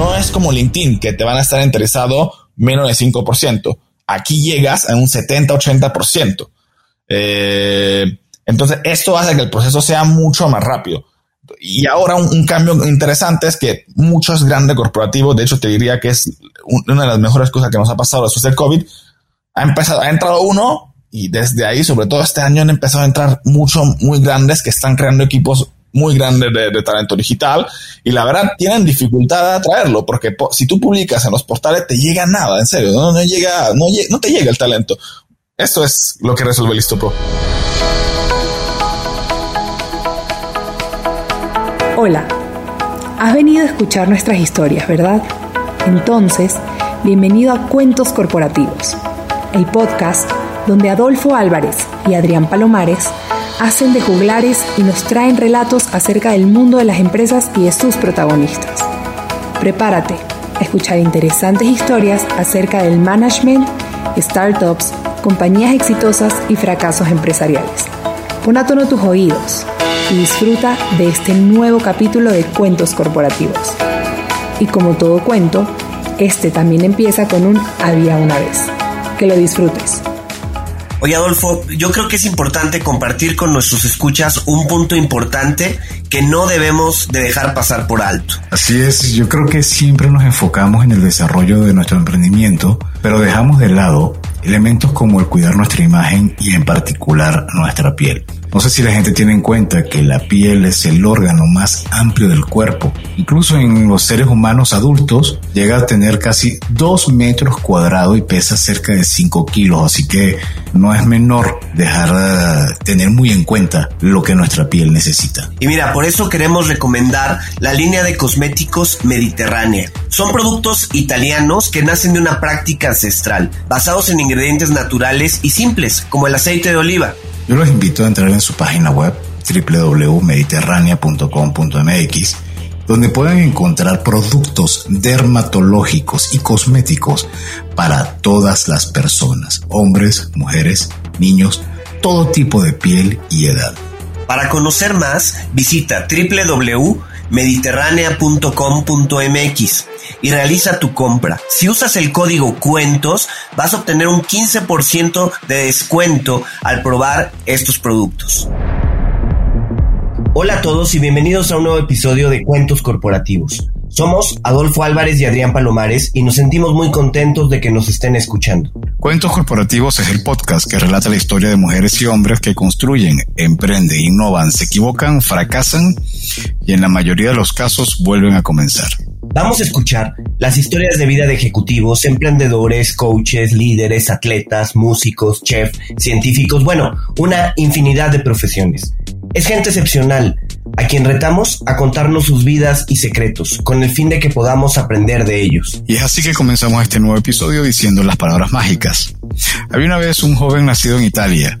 no es como LinkedIn, que te van a estar interesado menos de 5%. Aquí llegas a un 70-80%. Entonces, esto hace que el proceso sea mucho más rápido. Y ahora un cambio interesante es que muchos grandes corporativos, de hecho te diría que es una de las mejores cosas que nos ha pasado después del COVID, ha entrado uno, y desde ahí, sobre todo este año, han empezado a entrar muchos muy grandes que están creando equipos muy grandes de talento digital, y la verdad tienen dificultad de atraerlo, porque si tú publicas en los portales te llega nada, en serio, no te llega el talento. Esto es lo que resuelve Listopro. Hola, has venido a escuchar nuestras historias, ¿verdad? Entonces, bienvenido a Cuentos Corporativos, el podcast donde Adolfo Álvarez y Adrián Palomares hacen de juglares y nos traen relatos acerca del mundo de las empresas y de sus protagonistas. Prepárate a escuchar interesantes historias acerca del management, startups, compañías exitosas y fracasos empresariales. Pon a tono tus oídos y disfruta de este nuevo capítulo de Cuentos Corporativos. Y como todo cuento, este también empieza con un había una vez. Que lo disfrutes. Oye, Adolfo, yo creo que es importante compartir con nuestros escuchas un punto importante que no debemos de dejar pasar por alto. Así es, yo creo que siempre nos enfocamos en el desarrollo de nuestro emprendimiento, pero dejamos de lado elementos como el cuidar nuestra imagen y en particular nuestra piel. No sé si la gente tiene en cuenta que la piel es el órgano más amplio del cuerpo. Incluso en los seres humanos adultos llega a tener casi 2 metros cuadrados y pesa cerca de 5 kilos. Así que no es menor dejar tener muy en cuenta lo que nuestra piel necesita. Y mira, por eso queremos recomendar la línea de cosméticos Mediterránea. Son productos italianos que nacen de una práctica ancestral, basados en ingredientes naturales y simples, como el aceite de oliva. Yo los invito a entrar en su página web www.mediterranea.com.mx, donde pueden encontrar productos dermatológicos y cosméticos para todas las personas, hombres, mujeres, niños, todo tipo de piel y edad. Para conocer más, visita www.mediterranea.com.mx y realiza tu compra. Si usas el código CUENTOS, vas a obtener un 15% de descuento al probar estos productos. Hola a todos y bienvenidos a un nuevo episodio de Cuentos Corporativos. Somos Adolfo Álvarez y Adrián Palomares y nos sentimos muy contentos de que nos estén escuchando. Cuentos Corporativos es el podcast que relata la historia de mujeres y hombres que construyen, emprenden, innovan, se equivocan, fracasan y en la mayoría de los casos vuelven a comenzar. Vamos a escuchar las historias de vida de ejecutivos, emprendedores, coaches, líderes, atletas, músicos, chefs, científicos, bueno, una infinidad de profesiones. Es gente excepcional, a quien retamos a contarnos sus vidas y secretos, con el fin de que podamos aprender de ellos. Y es así que comenzamos este nuevo episodio diciendo las palabras mágicas. Había una vez un joven nacido en Italia,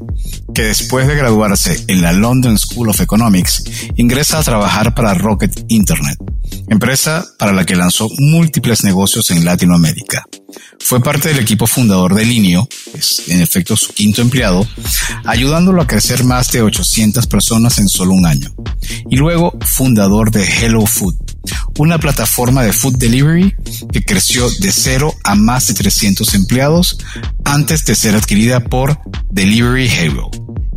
que después de graduarse en la London School of Economics, ingresa a trabajar para Rocket Internet, empresa para la que lanzó múltiples negocios en Latinoamérica. Fue parte del equipo fundador de Linio, es en efecto su quinto empleado, ayudándolo a crecer más de 800 personas en solo un año. Y luego fundador de Hello Food, una plataforma de food delivery que creció de 0 a más de 300 empleados antes de ser adquirida por Delivery Hero.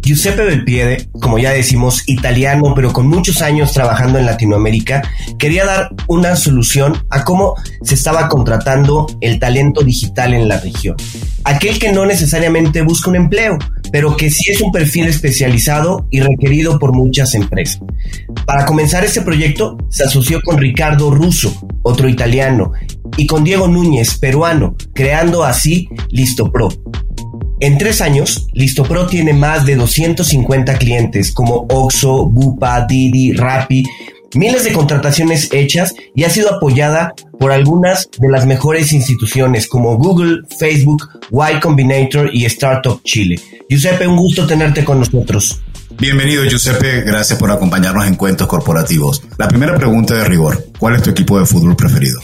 Giuseppe Belpiede, como ya decimos, italiano, pero con muchos años trabajando en Latinoamérica, quería dar una solución a cómo se estaba contratando el talento digital en la región. Aquel que no necesariamente busca un empleo, pero que sí es un perfil especializado y requerido por muchas empresas. Para comenzar este proyecto, se asoció con Ricardo Russo, otro italiano, y con Diego Núñez, peruano, creando así Listopro. En 3 años, Listopro tiene más de 250 clientes como Oxxo, Bupa, Didi, Rappi, miles de contrataciones hechas y ha sido apoyada por algunas de las mejores instituciones como Google, Facebook, Y Combinator y Startup Chile. Giuseppe, un gusto tenerte con nosotros. Bienvenido, Giuseppe. Gracias por acompañarnos en Cuentos Corporativos. La primera pregunta de rigor. ¿Cuál es tu equipo de fútbol preferido?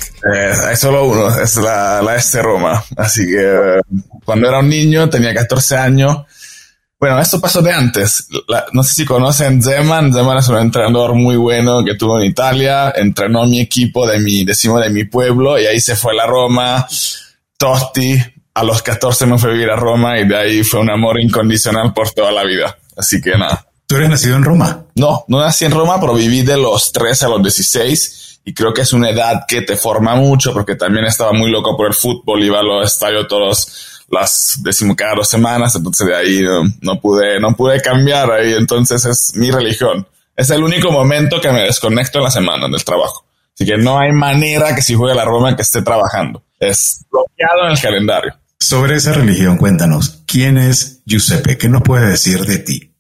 Hay solo uno. Es la AS Roma. Así que cuando era un niño, tenía 14 años, Bueno, esto pasó de antes. No sé si conocen Zeman. Zeman es un entrenador muy bueno que tuvo en Italia. Entrenó mi equipo de mi pueblo y ahí se fue a la Roma. Tosti, a los 14 me fue a vivir a Roma y de ahí fue un amor incondicional por toda la vida. Así que nada. ¿Tú eres nacido en Roma? No, no nací en Roma, pero viví de los 3 a los 16 y creo que es una edad que te forma mucho porque también estaba muy loco por el fútbol. Iba a los estadios todos las cada 2 semanas, entonces de ahí no pude cambiar ahí, entonces es mi religión. Es el único momento que me desconecto en la semana del trabajo. Así que no hay manera que si juegue la Roma que esté trabajando. Es bloqueado en el calendario. Sobre esa religión, cuéntanos, ¿quién es Giuseppe? ¿Qué nos puede decir de ti?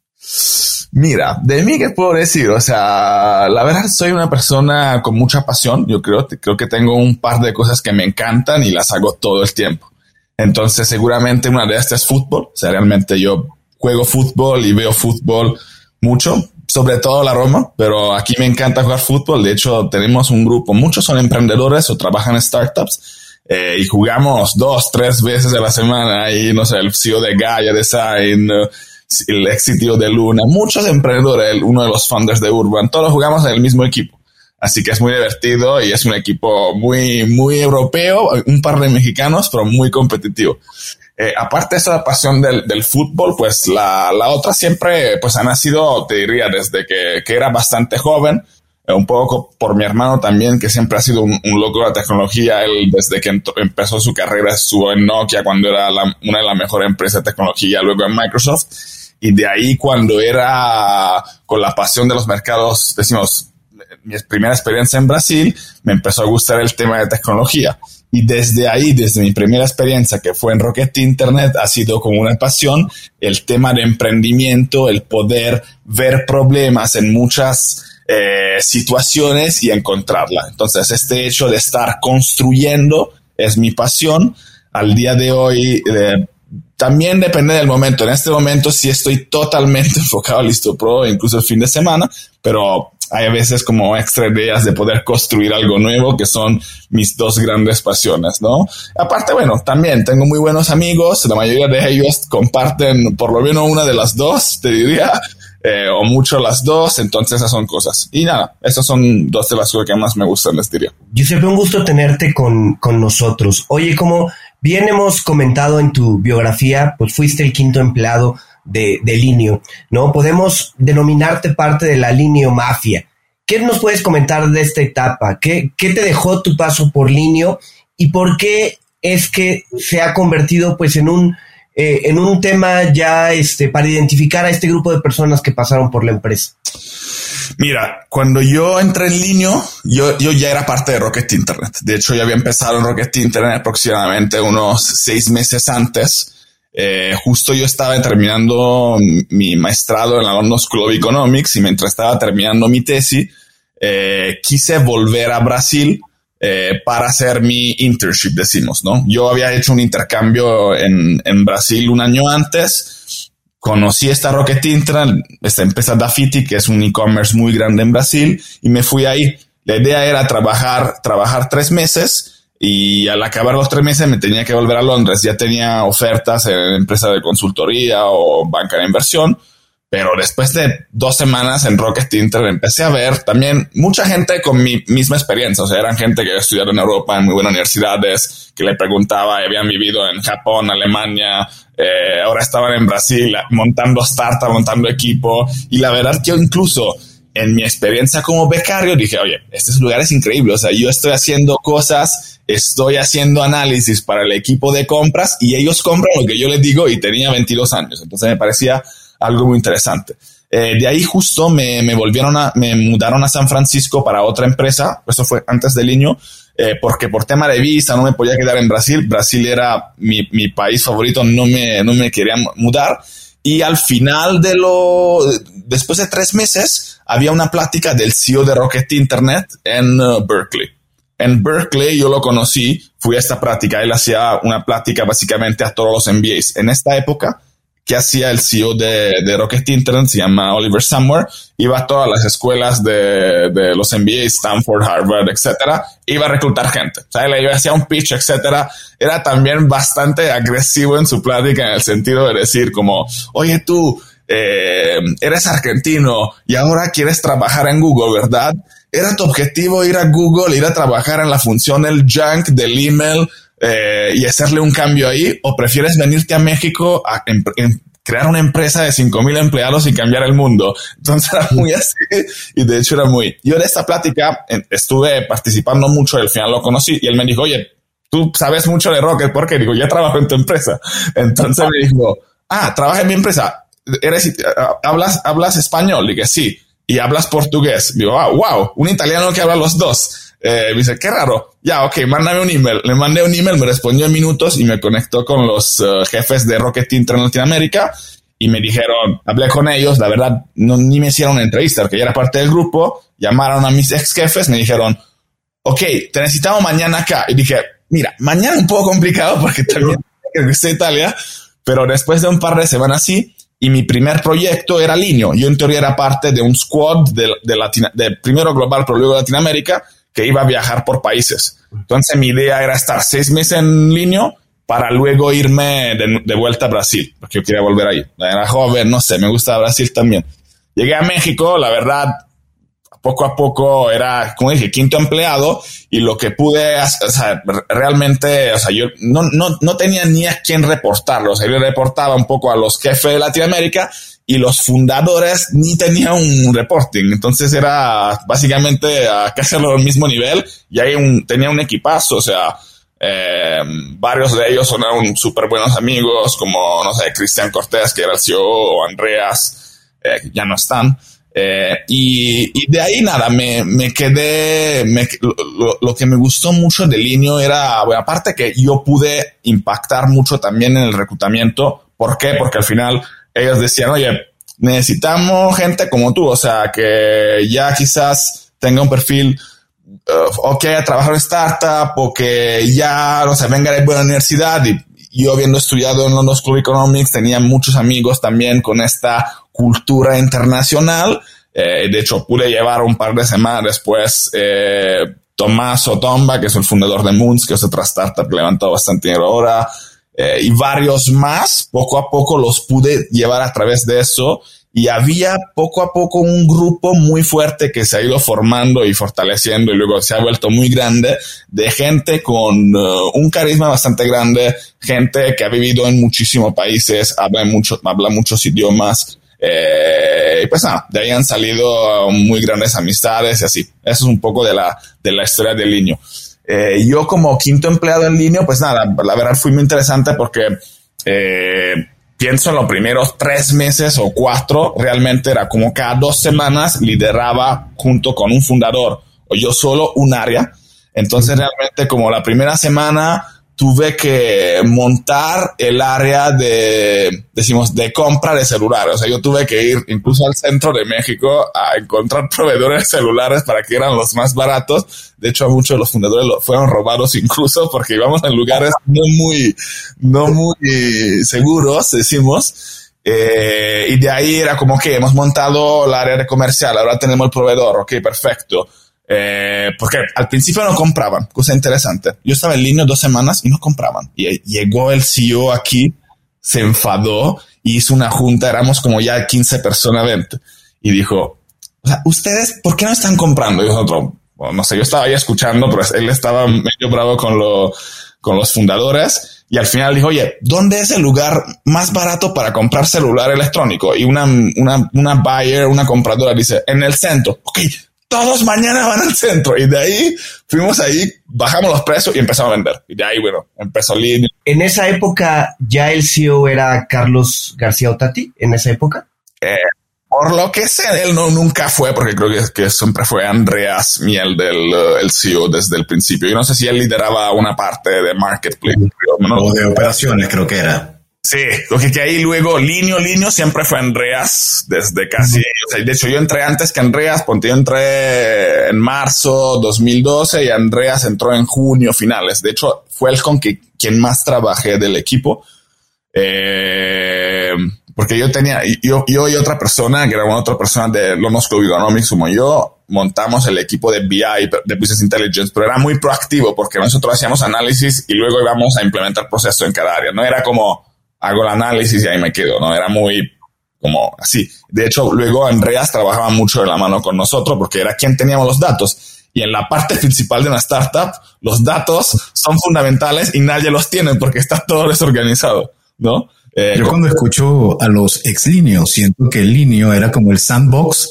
Mira, de mí, ¿qué puedo decir? O sea, la verdad soy una persona con mucha pasión. Yo creo que tengo un par de cosas que me encantan y las hago todo el tiempo. Entonces, seguramente una de estas es fútbol. O sea, realmente yo juego fútbol y veo fútbol mucho, sobre todo la Roma, pero aquí me encanta jugar fútbol. De hecho, tenemos un grupo, muchos son emprendedores o trabajan en startups y jugamos 2, 3 veces a la semana. Y no sé, el CEO de Gaia Design, el ex CEO de Luna, muchos emprendedores, uno de los founders de Urban, todos jugamos en el mismo equipo. Así que es muy divertido y es un equipo muy, muy europeo, un par de mexicanos, pero muy competitivo. Aparte de esa pasión del fútbol, pues la otra siempre pues ha nacido, te diría, desde que era bastante joven, un poco por mi hermano también, que siempre ha sido un loco de la tecnología. Él desde que empezó su carrera estuvo en Nokia cuando era una de las mejores empresas de tecnología, luego en Microsoft. Y de ahí cuando era con la pasión de los mercados, decimos, mi primera experiencia en Brasil, me empezó a gustar el tema de tecnología. Y desde ahí, desde mi primera experiencia, que fue en Rocket Internet, ha sido como una pasión el tema de emprendimiento, el poder ver problemas en muchas situaciones y encontrarla. Entonces, este hecho de estar construyendo es mi pasión. Al día de hoy, también depende del momento. En este momento sí estoy totalmente enfocado a Listopro, incluso el fin de semana, pero hay veces como extra ideas de poder construir algo nuevo, que son mis dos grandes pasiones, ¿no? Aparte, bueno, también tengo muy buenos amigos. La mayoría de ellos comparten por lo menos una de las dos, te diría, o mucho las dos. Entonces esas son cosas. Y nada, esas son dos de las cosas que más me gustan, les diría. Giuseppe, un gusto tenerte con nosotros. Oye, como bien hemos comentado en tu biografía, pues fuiste el 5º empleado de Linio, ¿no? Podemos denominarte parte de la Linio Mafia. ¿Qué nos puedes comentar de esta etapa? ¿Qué te dejó tu paso por Linio? ¿Y por qué es que se ha convertido pues en un tema ya para identificar a este grupo de personas que pasaron por la empresa? Mira, cuando yo entré en Linio, yo ya era parte de Rocket Internet. De hecho, ya había empezado en Rocket Internet aproximadamente unos 6 meses antes. Justo yo estaba terminando mi maestrado en la London School of Economics y mientras estaba terminando mi tesis, quise volver a Brasil para hacer mi internship, decimos, ¿no? Yo había hecho un intercambio en Brasil un año antes, conocí esta Rocket Internet, esta empresa Dafiti, que es un e-commerce muy grande en Brasil, y me fui ahí. La idea era trabajar 3 meses. Y al acabar los 3 meses me tenía que volver a Londres. Ya tenía ofertas en empresas de consultoría o banca de inversión. Pero después de 2 semanas en Rocket Internet empecé a ver también mucha gente con mi misma experiencia. O sea, eran gente que había estudiado en Europa, en muy buenas universidades, que le preguntaba, habían vivido en Japón, Alemania, ahora estaban en Brasil montando startup, montando equipo. Y la verdad que yo incluso en mi experiencia como becario dije, oye, este lugar es increíble. O sea, yo estoy haciendo cosas. Estoy haciendo análisis para el equipo de compras y ellos compran lo que yo les digo y tenía 22 años. Entonces me parecía algo muy interesante. De ahí justo me mudaron a San Francisco para otra empresa. Eso fue antes de Linio, porque por tema de visa no me podía quedar en Brasil. Brasil era mi país favorito, no me querían mudar. Y al final después de 3 meses, había una plática del CEO de Rocket Internet en Berkeley. En Berkeley yo lo conocí, fui a esta práctica. Él hacía una plática básicamente a todos los MBAs. En esta época, que hacía el CEO de Rocket Internet, se llama Oliver Samwer. Iba a todas las escuelas de los MBA, Stanford, Harvard, etcétera. Iba a reclutar gente. O sea, le hacía un pitch, etcétera. Era también bastante agresivo en su plática, en el sentido de decir como, oye tú, eres argentino y ahora quieres trabajar en Google, ¿verdad? ¿Era tu objetivo ir a Google, ir a trabajar en la función el junk del email y hacerle un cambio ahí? ¿O prefieres venirte a México a crear una empresa de 5,000 empleados y cambiar el mundo? Entonces era muy así, y de hecho era muy... Yo de esta plática estuve participando mucho, al final lo conocí y él me dijo, oye, tú sabes mucho de Rocket, ¿por qué? Digo, ya trabajo en tu empresa. Entonces me dijo, trabajas en mi empresa, ¿hablas español? Dije, sí. ¿Y hablas portugués? Digo, wow, un italiano que habla los dos. Me dice, qué raro. Ya, ok, mándame un email. Le mandé un email, me respondió en minutos y me conectó con los jefes de Rocket Internet Latinoamérica y me dijeron, hablé con ellos, la verdad, ni me hicieron una entrevista porque yo era parte del grupo. Llamaron a mis ex jefes, me dijeron, ok, te necesitamos mañana acá. Y dije, mira, mañana un poco complicado porque también regresé a Italia, pero después de un par de semanas sí. Y mi primer proyecto era Linio. Yo en teoría era parte de un squad de primero global, pero luego Latinoamérica, que iba a viajar por países. Entonces mi idea era estar 6 meses en Linio para luego irme de vuelta a Brasil, porque yo quería volver ahí. Era joven, no sé, me gusta Brasil también. Llegué a México, la verdad, poco a poco era, como dije, 5.º empleado y lo que pude hacer, o sea, realmente, o sea, yo no tenía ni a quién reportarlo. O sea, yo reportaba un poco a los jefes de Latinoamérica y los fundadores ni tenían un reporting. Entonces era básicamente casi al mismo nivel y ahí tenía un equipazo, o sea, varios de ellos son súper buenos amigos, como, no sé, Cristian Cortés, que era el CEO, o Andreas, que ya no están. Y de ahí nada, me quedé, lo que me gustó mucho de Linio era, bueno, aparte que yo pude impactar mucho también en el reclutamiento. ¿Por qué? Porque al final ellos decían, oye, necesitamos gente como tú, o sea, que ya quizás tenga un perfil o que haya trabajado en startup o que ya, o sea, venga de buena universidad. Y yo, habiendo estudiado en London School of Economics, tenía muchos amigos también con esta cultura internacional. De hecho, pude llevar un par de semanas después Tomás Otomba, que es el fundador de Moons, que es otra startup que levantó bastante dinero ahora, y varios más. Poco a poco los pude llevar a través de eso y había poco a poco un grupo muy fuerte que se ha ido formando y fortaleciendo y luego se ha vuelto muy grande, de gente con un carisma bastante grande, gente que ha vivido en muchísimos países, habla muchos idiomas. Pues nada, de ahí han salido muy grandes amistades y así. Eso es un poco de la historia de Linio. Yo como 5.º empleado en Linio, pues nada, la verdad fue muy interesante porque pienso en los primeros 3 meses o 4, realmente era como cada 2 semanas lideraba junto con un fundador o yo solo un área. Entonces realmente como la primera semana tuve que montar el área de compra de celulares. O sea, yo tuve que ir incluso al centro de México a encontrar proveedores de celulares para que eran los más baratos. De hecho, a muchos de los fundadores fueron robados incluso porque íbamos en lugares no muy seguros, decimos. Y de ahí era como que hemos montado el área de comercial. Ahora tenemos el proveedor. Ok, perfecto. Porque al principio no compraban, cosa interesante. Yo estaba en Linio 2 semanas y no compraban. Y llegó el CEO aquí, se enfadó y hizo una junta. Éramos como ya 15 personas, 20. Y dijo, o sea, ¿ustedes por qué no están comprando? Y nosotros, bueno, no sé, yo estaba ahí escuchando, pero él estaba medio bravo con los fundadores. Y al final dijo, oye, ¿dónde es el lugar más barato para comprar celular electrónico? Y una buyer, una compradora dice, en el centro. Ok, todos mañana van al centro. Y de ahí fuimos ahí, bajamos los precios y empezamos a vender. Y de ahí, bueno, empezó Linio. ¿En esa época ya el CEO era Carlos García Ottati? ¿En esa época? Por lo que sé, él nunca fue, porque creo que siempre fue Andreas Miel, el CEO desde el principio. Yo no sé si él lideraba una parte de Marketplace. O de operaciones, creo que era. Sí, lo que ahí luego Linio siempre fue Andreas desde casi, o sea, de hecho yo entré antes que Andreas, yo entré en marzo 2012 y Andreas entró en junio finales. De hecho fue él con quien más trabajé del equipo. Porque yo y otra persona, que era una otra persona de London School of Economics como yo, montamos el equipo de BI, de Business Intelligence, pero era muy proactivo porque nosotros hacíamos análisis y luego íbamos a implementar procesos en cada área. No era como hago el análisis y ahí me quedo, no, era muy como así. De hecho, luego Andreas trabajaba mucho de la mano con nosotros porque era quien teníamos los datos. Y en la parte principal de una startup, los datos son fundamentales y nadie los tiene porque está todo desorganizado, ¿no? Yo cuando escucho a los ex Linio, siento que el Linio era como el sandbox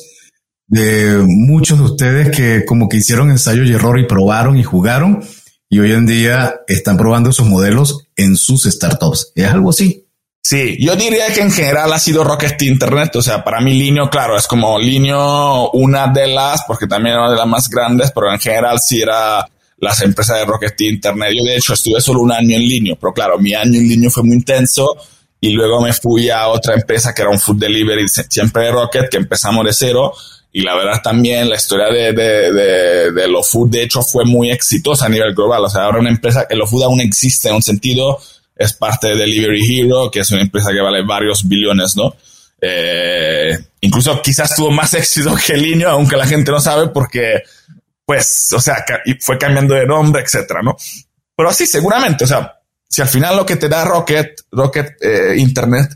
de muchos de ustedes que como que hicieron ensayo y error y probaron y jugaron y hoy en día están probando esos modelos en sus startups. ¿Es algo así? Sí, yo diría que en general ha sido Rocket Internet. O sea, para mí Linio, claro, es como Linio una de las, porque también era una de las más grandes, pero en general sí era las empresas de Rocket Internet. Yo de hecho estuve solo un año en Linio, pero claro, mi año en Linio fue muy intenso. Y luego me fui a otra empresa que era un food delivery, siempre de Rocket, que empezamos de cero. Y la verdad también la historia de Hello Food, de hecho, fue muy exitosa a nivel global. O sea, ahora una empresa, Hello Food aún existe en un sentido, es parte de Delivery Hero, que es una empresa que vale varios billones, ¿no? Incluso quizás tuvo más éxito que Linio, aunque la gente no sabe porque, pues, o sea, fue cambiando de nombre, etcétera, ¿no? Pero sí, seguramente, o sea, si al final lo que te da Rocket Internet,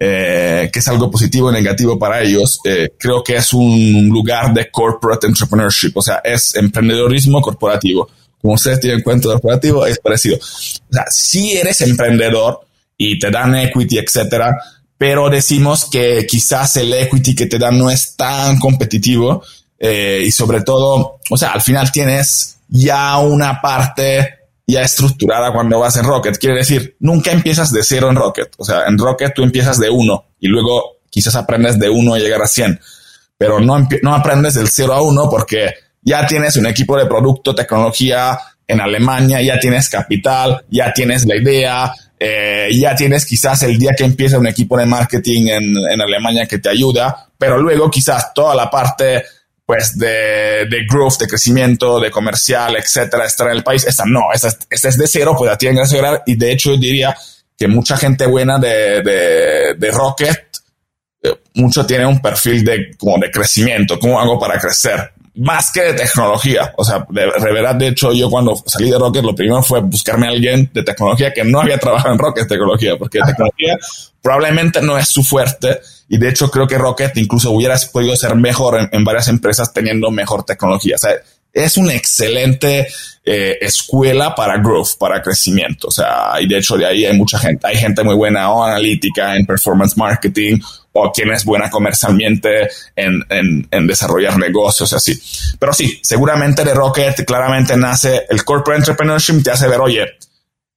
que es algo positivo y negativo para ellos, creo que es un lugar de corporate entrepreneurship, o sea, es emprendedorismo corporativo. Como ustedes tienen cuenta corporativo, es parecido. O sea, si eres emprendedor y te dan equity, etcétera, pero decimos que quizás el equity que te dan no es tan competitivo, y sobre todo, o sea, al final tienes ya una parte ya estructurada cuando vas en Rocket. Quiere decir, nunca empiezas de cero en Rocket. O sea, en Rocket tú empiezas de 1 y luego quizás aprendes de 1 a llegar a 100, pero no aprendes del 0 a 1 porque ya tienes un equipo de producto, tecnología en Alemania, ya tienes capital, ya tienes la idea, ya tienes quizás el día que empieza un equipo de marketing en Alemania que te ayuda, pero luego quizás toda la parte pues de growth, de crecimiento, de comercial, etcétera, estar en el país. Esta no, esta es de cero, pues la tienen que asegurar. Y de hecho yo diría que mucha gente buena de Rocket, mucho tiene un perfil de como de crecimiento, cómo hago para crecer, más que de tecnología. O sea, de verdad, de hecho yo cuando salí de Rocket, lo primero fue buscarme a alguien de tecnología que no había trabajado en Rocket Tecnología, porque tecnología probablemente no es su fuerte. Y de hecho creo que Rocket incluso hubiera podido ser mejor en varias empresas teniendo mejor tecnología. O sea, es una excelente escuela para growth, para crecimiento. O sea, y de hecho de ahí hay mucha gente. Hay gente muy buena o analítica en performance marketing o quien es buena comercialmente en desarrollar negocios y así. Pero sí, seguramente de Rocket claramente nace el corporate entrepreneurship, te hace ver, oye,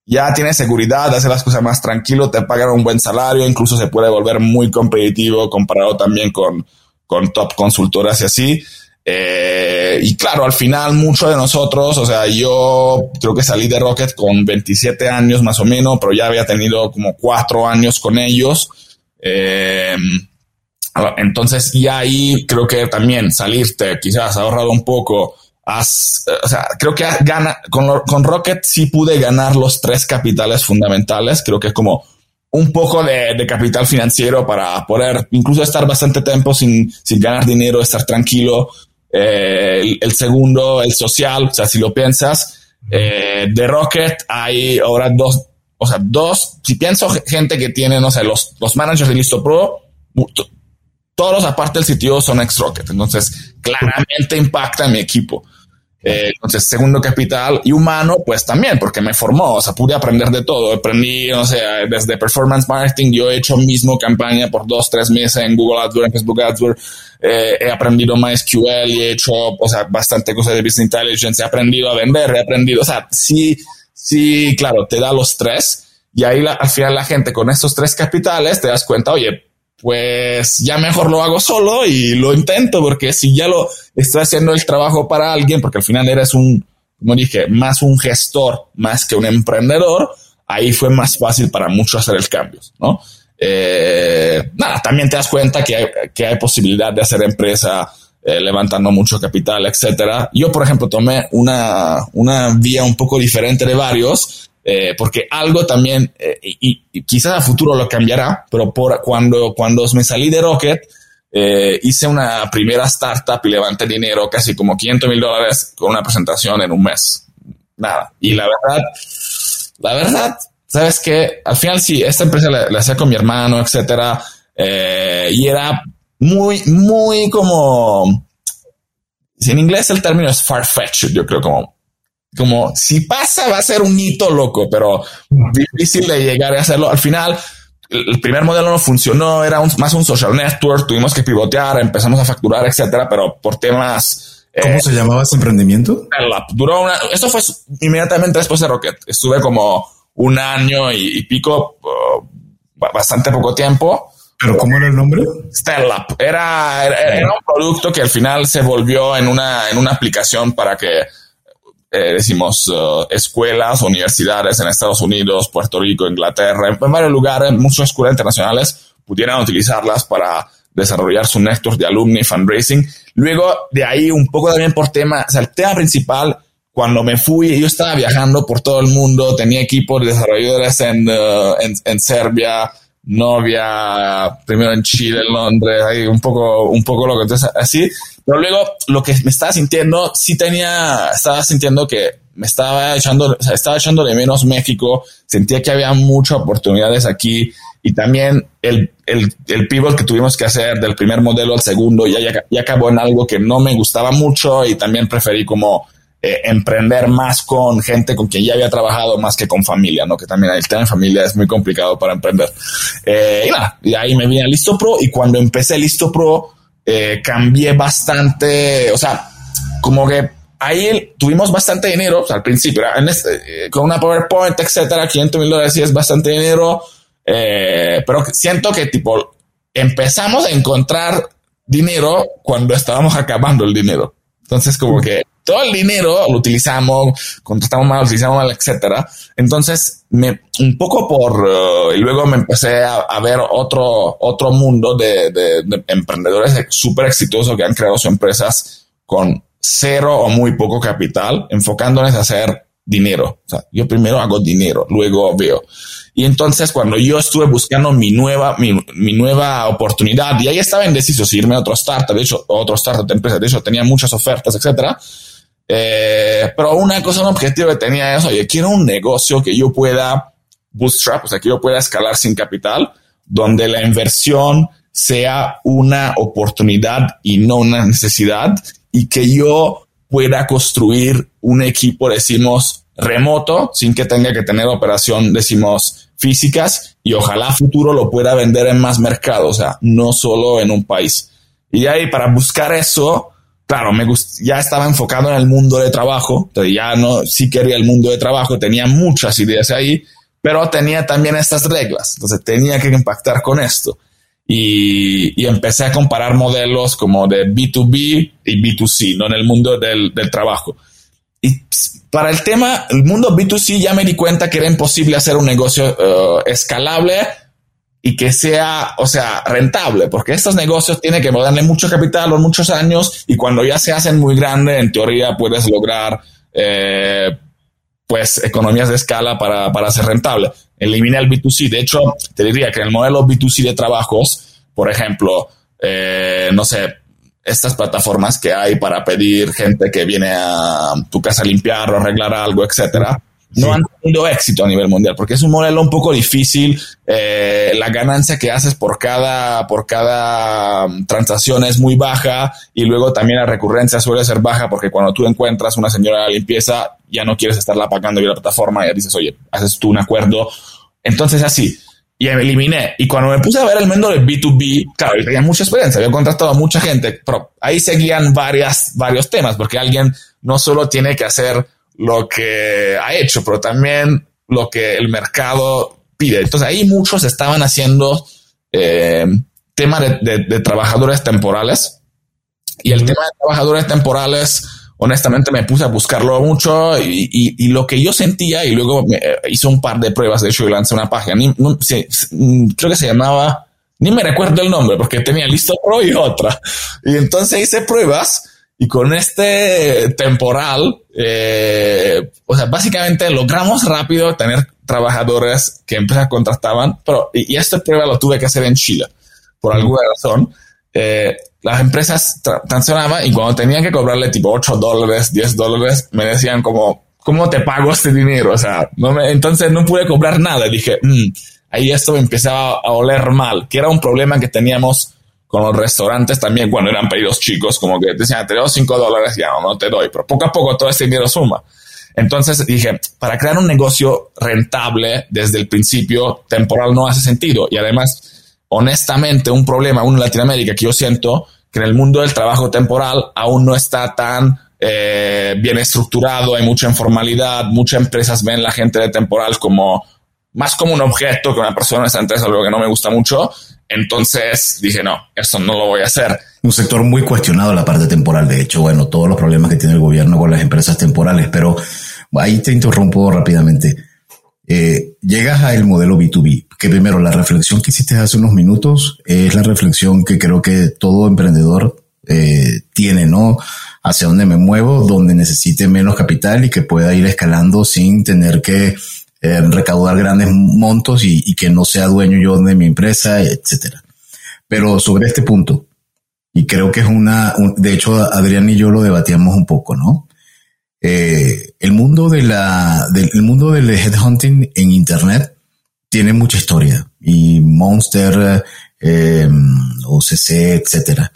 ya tienes seguridad, haces las cosas más tranquilo, te pagan un buen salario, incluso se puede volver muy competitivo comparado también con top consultoras y así. Y claro, al final muchos de nosotros, o sea, yo creo que salí de Rocket con 27 años más o menos, pero ya había tenido como 4 años con ellos. Entonces, y ahí creo que también salirte, quizás ahorrado un poco. O sea, creo que con Rocket sí pude ganar los 3 capitales fundamentales. Creo que es como un poco de capital financiero para poder incluso estar bastante tiempo sin ganar dinero, estar tranquilo. El segundo, el social. O sea, si lo piensas, de Rocket hay ahora 2. O sea, 2. Si pienso gente que tiene, no sé, los managers de Listopro, todos aparte del sitio son ex Rocket. Entonces, claramente impacta a mi equipo. Entonces, segundo capital y humano, pues también, porque me formó, o sea, pude aprender de todo. Aprendí, o sea, desde performance marketing, yo he hecho mismo campaña por 2-3 meses en Google AdWords, en Facebook AdWords, he aprendido MySQL y he hecho, o sea, bastante cosas de business intelligence, he aprendido a vender, he aprendido, o sea, sí, claro, te da los 3 y ahí al final la gente con estos 3 capitales te das cuenta, oye, pues ya mejor lo hago solo y lo intento, porque si ya lo estoy haciendo el trabajo para alguien, porque al final eres como dije, más un gestor, más que un emprendedor, ahí fue más fácil para muchos hacer el cambio, ¿no? También te das cuenta que hay posibilidad de hacer empresa levantando mucho capital, etcétera. Yo, por ejemplo, tomé una vía un poco diferente de varios, porque algo también, y quizás a futuro lo cambiará, pero cuando me salí de Rocket, hice una primera startup y levanté dinero, casi como $500,000 con una presentación en un mes. Nada. Y la verdad, ¿sabes qué? Al final sí, esta empresa la hacía con mi hermano, etcétera, y era muy, muy como... En inglés el término es far-fetched, yo creo, como si pasa va a ser un hito loco, pero difícil de llegar a hacerlo. Al final, el primer modelo no funcionó, era más un social network, tuvimos que pivotear, empezamos a facturar, etcétera, pero por temas... ¿Cómo se llamaba ese emprendimiento? Duró esto fue inmediatamente después de Rocket. Estuve como un año y pico, bastante poco tiempo. ¿Pero cómo era el nombre? Startup. Era un producto que al final se volvió en una aplicación para que, decimos, escuelas, universidades en Estados Unidos, Puerto Rico, Inglaterra, en varios lugares, muchas escuelas internacionales pudieran utilizarlas para desarrollar su network de alumni, fundraising. Luego, de ahí, un poco también por tema, o sea, el tema principal, cuando me fui, yo estaba viajando por todo el mundo, tenía equipos de desarrolladores en Serbia, novia, primero en Chile, en Londres, ahí un poco loco, entonces así, pero luego lo que me estaba sintiendo, estaba sintiendo que estaba echando de menos México, sentía que había muchas oportunidades aquí, y también el pivot que tuvimos que hacer del primer modelo al segundo, ya acabó en algo que no me gustaba mucho, y también preferí como emprender más con gente con quien ya había trabajado más que con familia, ¿no? Que también el tema de familia es muy complicado para emprender. Y ahí me vine a Listopro, y cuando empecé Listopro cambié bastante, o sea, como que ahí tuvimos bastante dinero, o sea, al principio, con una PowerPoint, etcétera, $500,000 sí es bastante dinero, pero siento que tipo empezamos a encontrar dinero cuando estábamos acabando el dinero. Entonces, como que todo el dinero lo utilizamos, contratamos mal, utilizamos mal, etcétera. Entonces, y luego me empecé a ver otro mundo de emprendedores súper exitosos que han creado sus empresas con cero o muy poco capital, enfocándonos a hacer dinero. O sea, yo primero hago dinero, luego veo. Y entonces, cuando yo estuve buscando mi nueva oportunidad, y ahí estaba indeciso si irme a otro startup, de empresa, de hecho, tenía muchas ofertas, etcétera. Pero un objetivo que tenía es, oye, quiero un negocio que yo pueda bootstrap, o sea, que yo pueda escalar sin capital, donde la inversión sea una oportunidad y no una necesidad, y que yo pueda construir un equipo, decimos, remoto, sin que tenga que tener operación, decimos, físicas, y ojalá a futuro lo pueda vender en más mercados, o sea, no solo en un país. Y ahí, para buscar eso, claro, ya estaba enfocado en el mundo de trabajo, entonces sí quería el mundo de trabajo, tenía muchas ideas ahí, pero tenía también estas reglas, entonces tenía que impactar con esto. Y empecé a comparar modelos como de B2B y B2C, ¿no? En el mundo del trabajo. Y para el mundo B2C ya me di cuenta que era imposible hacer un negocio escalable y que sea, o sea, rentable, porque estos negocios tienen que darle mucho capital o muchos años, y cuando ya se hacen muy grandes, en teoría puedes lograr pues economías de escala para ser rentable. Eliminé el B2C. De hecho, te diría que en el modelo B2C de trabajos, por ejemplo, no sé, estas plataformas que hay para pedir gente que viene a tu casa a limpiar o arreglar algo, etcétera, no han tenido éxito a nivel mundial, porque es un modelo un poco difícil. La ganancia que haces por cada transacción es muy baja, y luego también la recurrencia suele ser baja, porque cuando tú encuentras una señora de la limpieza, ya no quieres estarla pagando vía la plataforma, ya dices, oye, haces tú un acuerdo. Entonces, así. Y me eliminé. Y cuando me puse a ver el mundo de B2B, claro, yo tenía mucha experiencia, había contratado a mucha gente, pero ahí seguían varios temas, porque alguien no solo tiene que hacer lo que ha hecho, pero también lo que el mercado pide. Entonces, ahí muchos estaban haciendo tema de trabajadores temporales. Y el tema de trabajadores temporales, honestamente, me puse a buscarlo mucho, y lo que yo sentía, y luego hice un par de pruebas, de hecho, y lancé una página. Creo que se llamaba, ni me recuerdo el nombre, porque tenía Listopro y otra. Y entonces hice pruebas, Y con este temporal, o sea, básicamente logramos rápido tener trabajadores que empresas contrataban, pero, y esta prueba lo tuve que hacer en Chile, por alguna razón. Las empresas transaccionaban y cuando tenían que cobrarle tipo $8, $10, me decían como, ¿cómo te pago este dinero? O sea, entonces no pude cobrar nada. Dije, ahí esto me empezaba a oler mal, que era un problema que teníamos con los restaurantes también, cuando eran pedidos chicos, como que decían, te doy $5, ya no te doy, pero poco a poco todo ese dinero suma. Entonces dije, para crear un negocio rentable desde el principio, temporal no hace sentido. Y además, honestamente, un problema aún en Latinoamérica que yo siento que en el mundo del trabajo temporal aún no está tan bien estructurado, hay mucha informalidad, muchas empresas ven la gente de temporal como más como un objeto que una persona. Esa empresa es algo que no me gusta mucho. Entonces dije, no, eso no lo voy a hacer. Un sector muy cuestionado la parte temporal. De hecho, bueno, todos los problemas que tiene el gobierno con las empresas temporales, pero ahí te interrumpo rápidamente. Llegas al modelo B2B, que primero la reflexión que hiciste hace unos minutos es la reflexión que creo que todo emprendedor tiene, ¿no? Hacia dónde me muevo, donde necesite menos capital y que pueda ir escalando sin tener que recaudar grandes montos y que no sea dueño yo de mi empresa, etcétera. Pero sobre este punto, y creo que es de hecho Adrián y yo lo debatíamos un poco, ¿no? El mundo el mundo del headhunting en internet tiene mucha historia, y Monster, OCC, etcétera,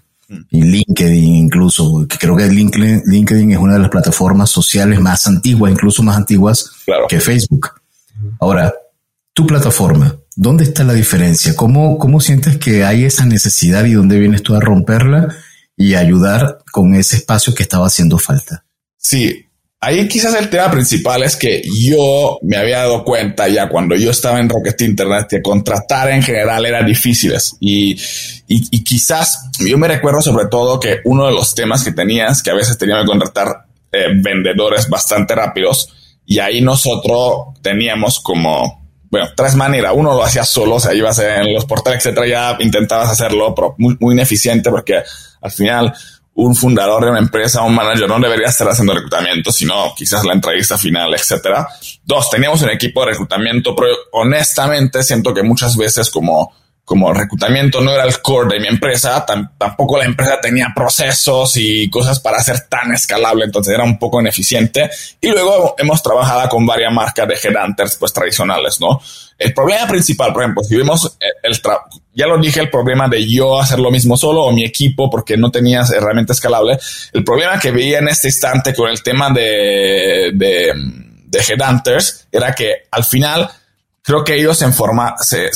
y LinkedIn incluso, que creo que LinkedIn es una de las plataformas sociales más antiguas, incluso más antiguas claro. que Facebook. Ahora, tu plataforma, ¿dónde está la diferencia? ¿Cómo sientes que hay esa necesidad y dónde vienes tú a romperla y ayudar con ese espacio que estaba haciendo falta? Sí, ahí quizás el tema principal es que yo me había dado cuenta ya cuando yo estaba en Rocket Internet que contratar en general era difícil. Y quizás yo me recuerdo sobre todo que uno de los temas que tenías, que a veces tenía que contratar vendedores bastante rápidos. Y ahí nosotros teníamos como, bueno, tres maneras. Uno lo hacía solo, o sea, ibas en los portales, etcétera, ya intentabas hacerlo, pero muy, muy ineficiente porque al final un fundador de una empresa, un manager, no debería estar haciendo reclutamiento, sino quizás la entrevista final, etcétera. Dos, teníamos un equipo de reclutamiento, pero honestamente siento que muchas veces como reclutamiento no era el core de mi empresa, tampoco la empresa tenía procesos y cosas para hacer tan escalable, entonces era un poco ineficiente. Y luego hemos trabajado con varias marcas de headhunters pues tradicionales, ¿no? El problema principal, por ejemplo, si vemos ya lo dije, el problema de yo hacer lo mismo solo o mi equipo porque no tenía herramienta escalable. El problema que veía en este instante con el tema de headhunters era que al final creo que ellos se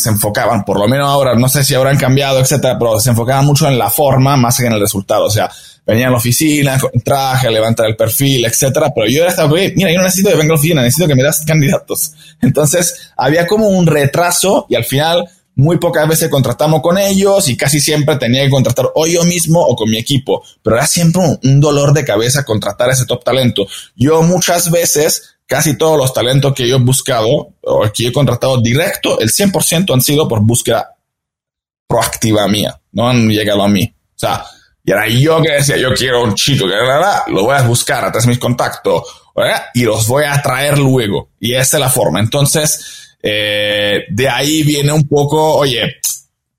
enfocaban, por lo menos ahora, no sé si habrán cambiado, etcétera, pero se enfocaban mucho en la forma más que en el resultado. O sea, venían a la oficina, con traje, levantar el perfil, etcétera. Pero yo estaba, mira, yo no necesito que venga a la oficina, necesito que me das candidatos. Entonces, había como un retraso y al final muy pocas veces contratamos con ellos y casi siempre tenía que contratar o yo mismo o con mi equipo. Pero era siempre un dolor de cabeza contratar ese top talento. Yo muchas veces, casi todos los talentos que yo he buscado o que yo he contratado directo, el 100% han sido por búsqueda proactiva mía. No han llegado a mí. O sea, y era yo que decía, yo quiero un chico, que lo voy a buscar a través de mis contactos, ¿verdad? Y los voy a traer luego. Y esa es la forma. Entonces, de ahí viene un poco, oye,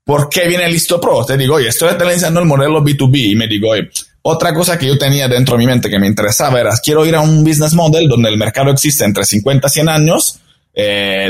¿por qué viene Listopro? Te digo, oye, estoy analizando el modelo B2B y me digo, oye, otra cosa que yo tenía dentro de mi mente que me interesaba era, quiero ir a un business model donde el mercado existe entre 50 y 100 años,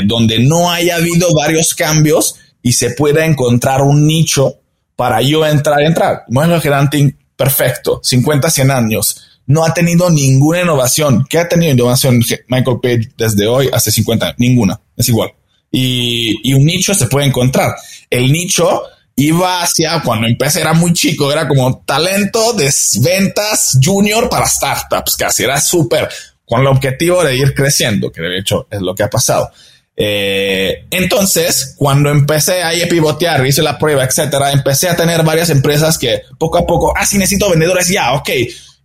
donde no haya habido varios cambios y se pueda encontrar un nicho para yo entrar. Modelo de headhunting perfecto, 50 a 100 años. No ha tenido ninguna innovación. ¿Qué ha tenido innovación Michael Page desde hoy hace 50 años? Ninguna, es igual. Y un nicho se puede encontrar. El nicho iba hacia, cuando empecé era muy chico, era como talento de ventas junior para startups, casi era súper, con el objetivo de ir creciendo, que de hecho es lo que ha pasado. Entonces, cuando empecé ahí a pivotear, hice la prueba, etcétera, empecé a tener varias empresas que poco a poco, sí necesito vendedores ya, ok,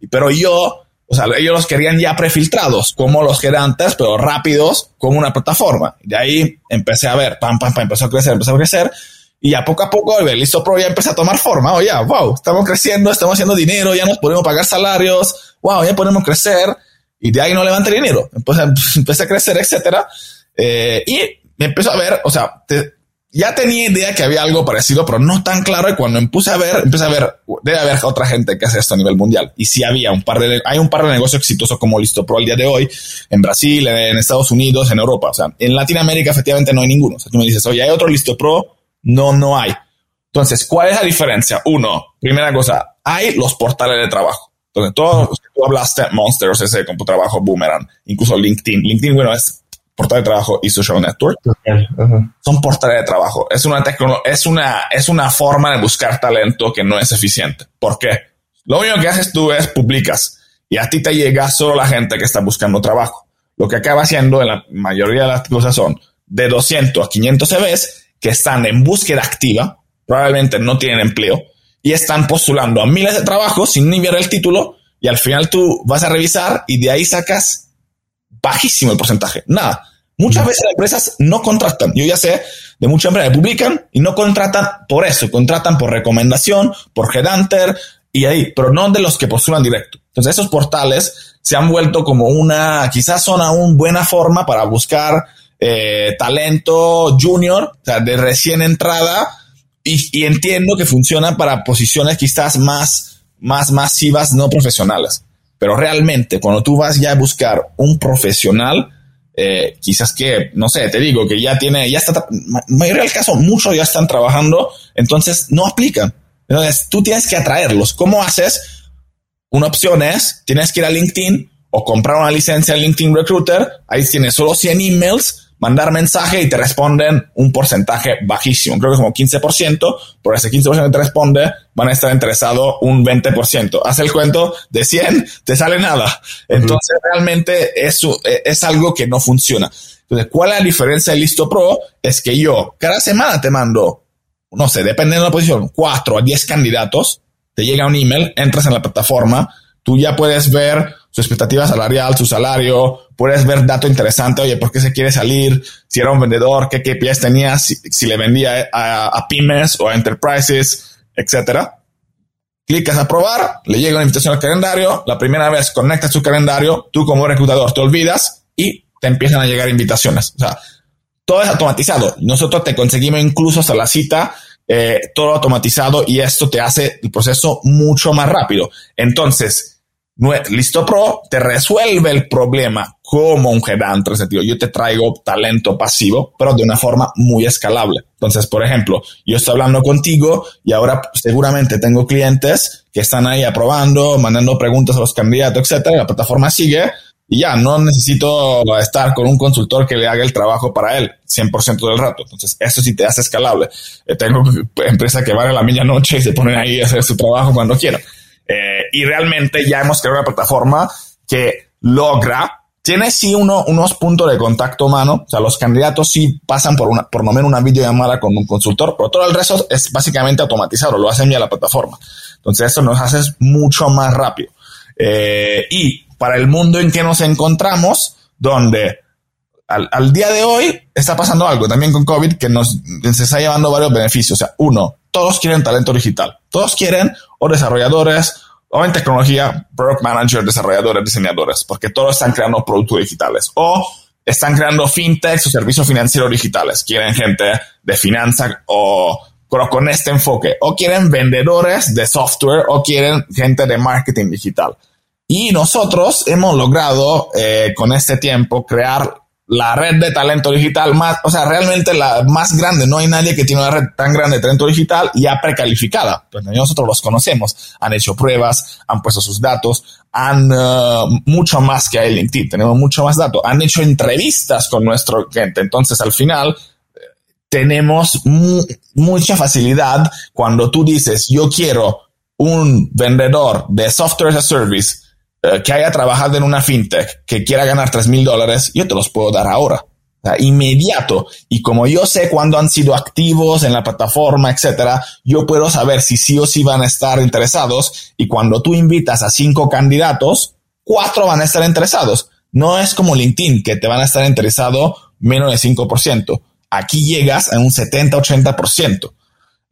pero yo, o sea, ellos los querían ya prefiltrados, como los que eran antes, pero rápidos, como una plataforma. De ahí empecé a ver, empezó a crecer. Y ya poco a poco el Listopro ya empieza a tomar forma. Oye, wow, estamos creciendo, estamos haciendo dinero, ya nos podemos pagar salarios, wow, ya podemos crecer. Y de ahí no levanta el dinero. Entonces empecé a crecer, etcétera. Y me empezó a ver, o sea, ya tenía idea que había algo parecido, pero no tan claro. Y cuando empecé a ver, debe haber otra gente que hace esto a nivel mundial. Y sí había hay un par de negocios exitosos como Listopro al día de hoy, en Brasil, en Estados Unidos, en Europa. O sea, en Latinoamérica efectivamente no hay ninguno. O sea, tú me dices, oye, ¿hay otro Listopro? No hay. Entonces, ¿cuál es la diferencia? Uno, primera cosa, hay los portales de trabajo. Entonces, todos, tú hablaste, Monsters, ese como trabajo, Boomerang, incluso LinkedIn. LinkedIn, bueno, es portal de trabajo y social network. Uh-huh. Son portales de trabajo. Es una forma de buscar talento que no es eficiente. ¿Por qué? Lo único que haces tú es publicas y a ti te llega solo la gente que está buscando trabajo. Lo que acaba haciendo en la mayoría de las cosas son de 200 a 500 CVs que están en búsqueda activa, probablemente no tienen empleo, y están postulando a miles de trabajos sin ni ver el título, y al final tú vas a revisar y de ahí sacas bajísimo el porcentaje. Nada. Muchas veces las empresas no contratan. Yo ya sé de muchas empresas que publican y no contratan por eso, contratan por recomendación, por headhunter y ahí, pero no de los que postulan directo. Entonces esos portales se han vuelto como quizás son aún buena forma para buscar talento junior, o sea, de recién entrada, y entiendo que funciona para posiciones quizás más masivas, no profesionales. Pero realmente, cuando tú vas ya a buscar un profesional, quizás que, no sé, te digo que ya está, mayoría del caso, muchos ya están trabajando, entonces no aplican. Entonces tú tienes que atraerlos. ¿Cómo haces? Una opción es, tienes que ir a LinkedIn o comprar una licencia en LinkedIn Recruiter, ahí tienes solo 100 emails, mandar mensaje y te responden un porcentaje bajísimo. Creo que es como 15%. Por ese 15% que te responde, van a estar interesados un 20%. Haz el cuento de 100, te sale nada. Entonces, realmente eso es algo que no funciona. Entonces, ¿cuál es la diferencia de Listopro? Es que yo cada semana te mando, no sé, dependiendo de la posición, 4 a 10 candidatos. Te llega un email, entras en la plataforma, tú ya puedes ver su expectativa salarial, su salario, puedes ver dato interesante, oye, ¿por qué se quiere salir? Si era un vendedor, qué KPIs tenía, si le vendía a pymes o a enterprises, etcétera. Clicas a probar, le llega una invitación al calendario, la primera vez conectas tu calendario, tú como reclutador te olvidas y te empiezan a llegar invitaciones. O sea, todo es automatizado. Nosotros te conseguimos incluso hasta la cita, todo automatizado, y esto te hace el proceso mucho más rápido. Entonces, Listopro te resuelve el problema como un headhunter. Yo te traigo talento pasivo, pero de una forma muy escalable. Entonces, por ejemplo, yo estoy hablando contigo y ahora seguramente tengo clientes que están ahí aprobando, mandando preguntas a los candidatos, etcétera. La plataforma sigue y ya no necesito estar con un consultor que le haga el trabajo para él 100% del rato. Entonces, eso sí te hace escalable. Tengo empresas que van a la medianoche y se ponen ahí a hacer su trabajo cuando quieran. Y realmente ya hemos creado una plataforma que logra, tiene sí unos puntos de contacto humano, o sea, los candidatos sí pasan por lo menos una videollamada con un consultor, pero todo el resto es básicamente automatizado, lo hacen ya la plataforma. Entonces eso nos hace mucho más rápido. Y para el mundo en que nos encontramos, donde al día de hoy está pasando algo también con COVID que nos está llevando varios beneficios. O sea, uno, todos quieren talento digital, todos quieren o desarrolladores, o en tecnología, product manager, desarrolladores, diseñadores, porque todos están creando productos digitales o están creando fintechs o servicios financieros digitales. Quieren gente de finanzas pero con este enfoque, o quieren vendedores de software o quieren gente de marketing digital. Y nosotros hemos logrado con este tiempo crear la red de talento digital más, o sea, realmente la más grande. No hay nadie que tiene una red tan grande de talento digital ya precalificada. Pues nosotros los conocemos, han hecho pruebas, han puesto sus datos, mucho más que el LinkedIn, tenemos mucho más datos, han hecho entrevistas con nuestro cliente. Entonces, al final, tenemos mucha facilidad cuando tú dices, yo quiero un vendedor de software as a service que haya trabajado en una fintech, que quiera ganar $3,000, yo te los puedo dar ahora, o sea, inmediato. Y como yo sé cuándo han sido activos en la plataforma, etcétera, yo puedo saber si sí o sí van a estar interesados. Y cuando tú invitas a 5 candidatos, 4 van a estar interesados. No es como LinkedIn, que te van a estar interesados menos de 5%. Aquí llegas a un 70-80%.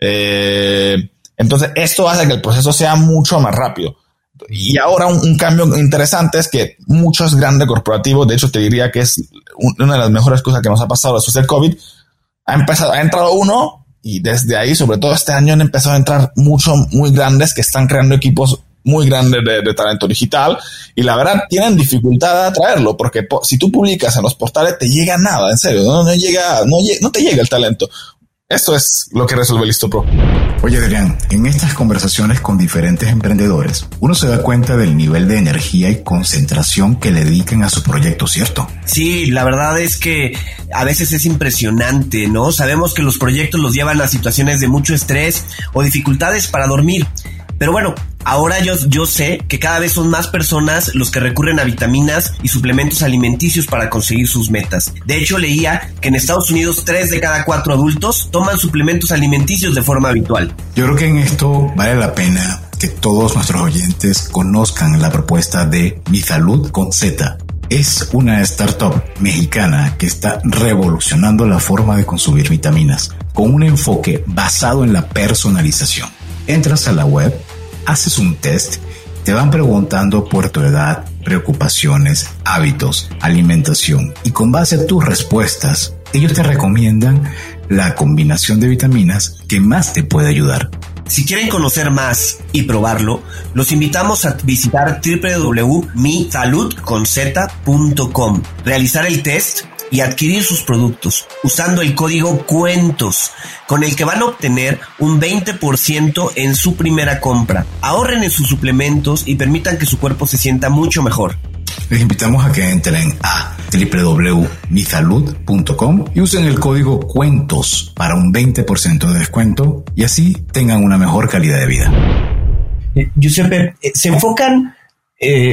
Entonces, esto hace que el proceso sea mucho más rápido. Y ahora un cambio interesante es que muchos grandes corporativos, de hecho te diría que es una de las mejores cosas que nos ha pasado después del COVID, ha entrado uno y desde ahí, sobre todo este año, han empezado a entrar muchos muy grandes que están creando equipos muy grandes de talento digital y la verdad tienen dificultad de atraerlo porque si tú publicas en los portales te llega nada, en serio, no te llega el talento. Esto es lo que resuelve Listopro. Oye, Adrián, en estas conversaciones con diferentes emprendedores, uno se da cuenta del nivel de energía y concentración que le dedican a su proyecto, ¿cierto? Sí, la verdad es que a veces es impresionante, ¿no? Sabemos que los proyectos los llevan a situaciones de mucho estrés o dificultades para dormir. Pero bueno, ahora yo sé que cada vez son más personas los que recurren a vitaminas y suplementos alimenticios para conseguir sus metas. De hecho, leía que en Estados Unidos 3 de cada 4 adultos toman suplementos alimenticios de forma habitual. Yo creo que en esto vale la pena que todos nuestros oyentes conozcan la propuesta de Mi Salud con Z. Es una startup mexicana que está revolucionando la forma de consumir vitaminas con un enfoque basado en la personalización. Entras a la web, haces un test, te van preguntando por tu edad, preocupaciones, hábitos, alimentación y con base a tus respuestas, ellos te recomiendan la combinación de vitaminas que más te puede ayudar. Si quieren conocer más y probarlo, los invitamos a visitar www.misaludconz.com, realizar el test y adquirir sus productos usando el código CUENTOS, con el que van a obtener un 20% en su primera compra. Ahorren en sus suplementos y permitan que su cuerpo se sienta mucho mejor. Les invitamos a que entren a www.misalud.com y usen el código CUENTOS para un 20% de descuento y así tengan una mejor calidad de vida. Giuseppe, ¿se enfocan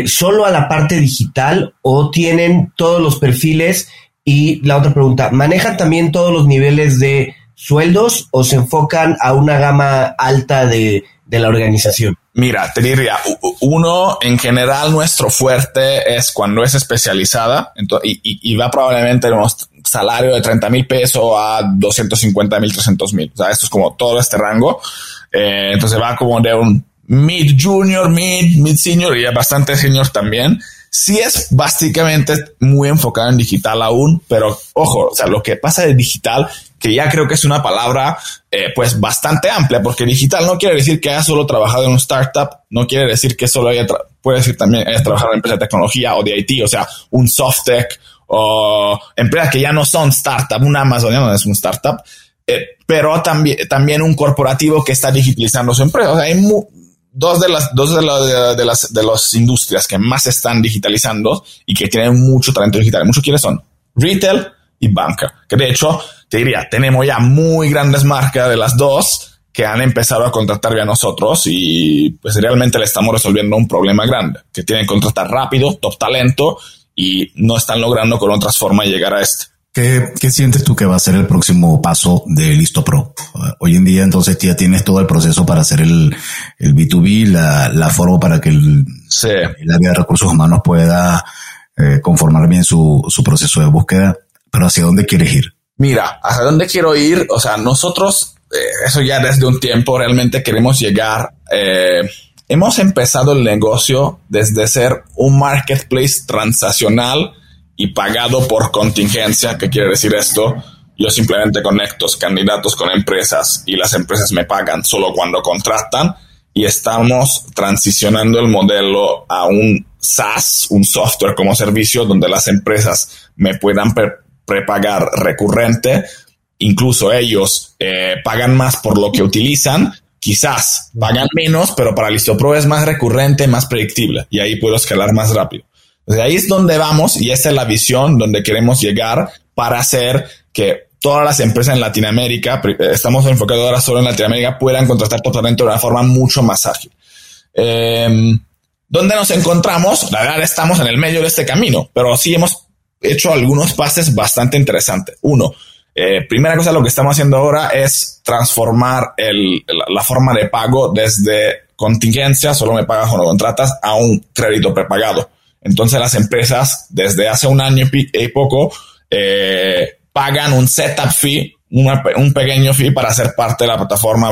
solo a la parte digital o tienen todos los perfiles? Y la otra pregunta, ¿manejan también todos los niveles de sueldos o se enfocan a una gama alta de la organización? Mira, te diría, uno, en general nuestro fuerte es cuando es especializada y va probablemente en un salario de 30,000 pesos a 250,000, 300,000. O sea, esto es como todo este rango. Entonces va como de un mid junior, mid senior y bastante senior también. Sí es básicamente muy enfocado en digital aún, pero ojo, o sea, lo que pasa de digital, que ya creo que es una palabra pues bastante amplia, porque digital no quiere decir que haya solo trabajado en un startup, no quiere decir que solo puede decir también hayas trabajado en empresas de tecnología o de IT, o sea, un soft tech o empresas que ya no son startup, una Amazon ya no es un startup, pero también un corporativo que está digitalizando su empresa, o sea, hay dos de las industrias que más están digitalizando y que tienen mucho talento digital. Muchos quienes son retail y banca, que de hecho te diría, tenemos ya muy grandes marcas de las dos que han empezado a contratar ya a nosotros y pues realmente le estamos resolviendo un problema grande, que tienen que contratar rápido, top talento y no están logrando con otras formas llegar a este. ¿Qué sientes tú que va a ser el próximo paso de Listopro? Hoy en día, entonces, ya tienes todo el proceso para hacer el B2B, la forma para que el área de recursos humanos pueda conformar bien su proceso de búsqueda. Pero ¿hacia dónde quieres ir? Mira, ¿hacia dónde quiero ir? O sea, nosotros, eso ya desde un tiempo realmente queremos llegar. Hemos empezado el negocio desde ser un marketplace transaccional y pagado por contingencia. ¿Qué quiere decir esto? Yo simplemente conecto candidatos con empresas y las empresas me pagan solo cuando contratan y estamos transicionando el modelo a un SaaS, un software como servicio donde las empresas me puedan prepagar recurrente. Incluso ellos pagan más por lo que utilizan. Quizás pagan menos, pero para Listopro es más recurrente, más predictible y ahí puedo escalar más rápido. De ahí es donde vamos y esa es la visión donde queremos llegar para hacer que todas las empresas en Latinoamérica, estamos enfocados ahora solo en Latinoamérica, puedan contratar tu talento de una forma mucho más ágil. ¿Dónde nos encontramos? La verdad, estamos en el medio de este camino, pero sí hemos hecho algunos pases bastante interesantes. Uno, primera cosa, lo que estamos haciendo ahora es transformar la forma de pago desde contingencia, solo me pagas cuando contratas, a un crédito prepagado. Entonces las empresas desde hace un año y poco pagan un setup fee un pequeño fee para ser parte de la plataforma.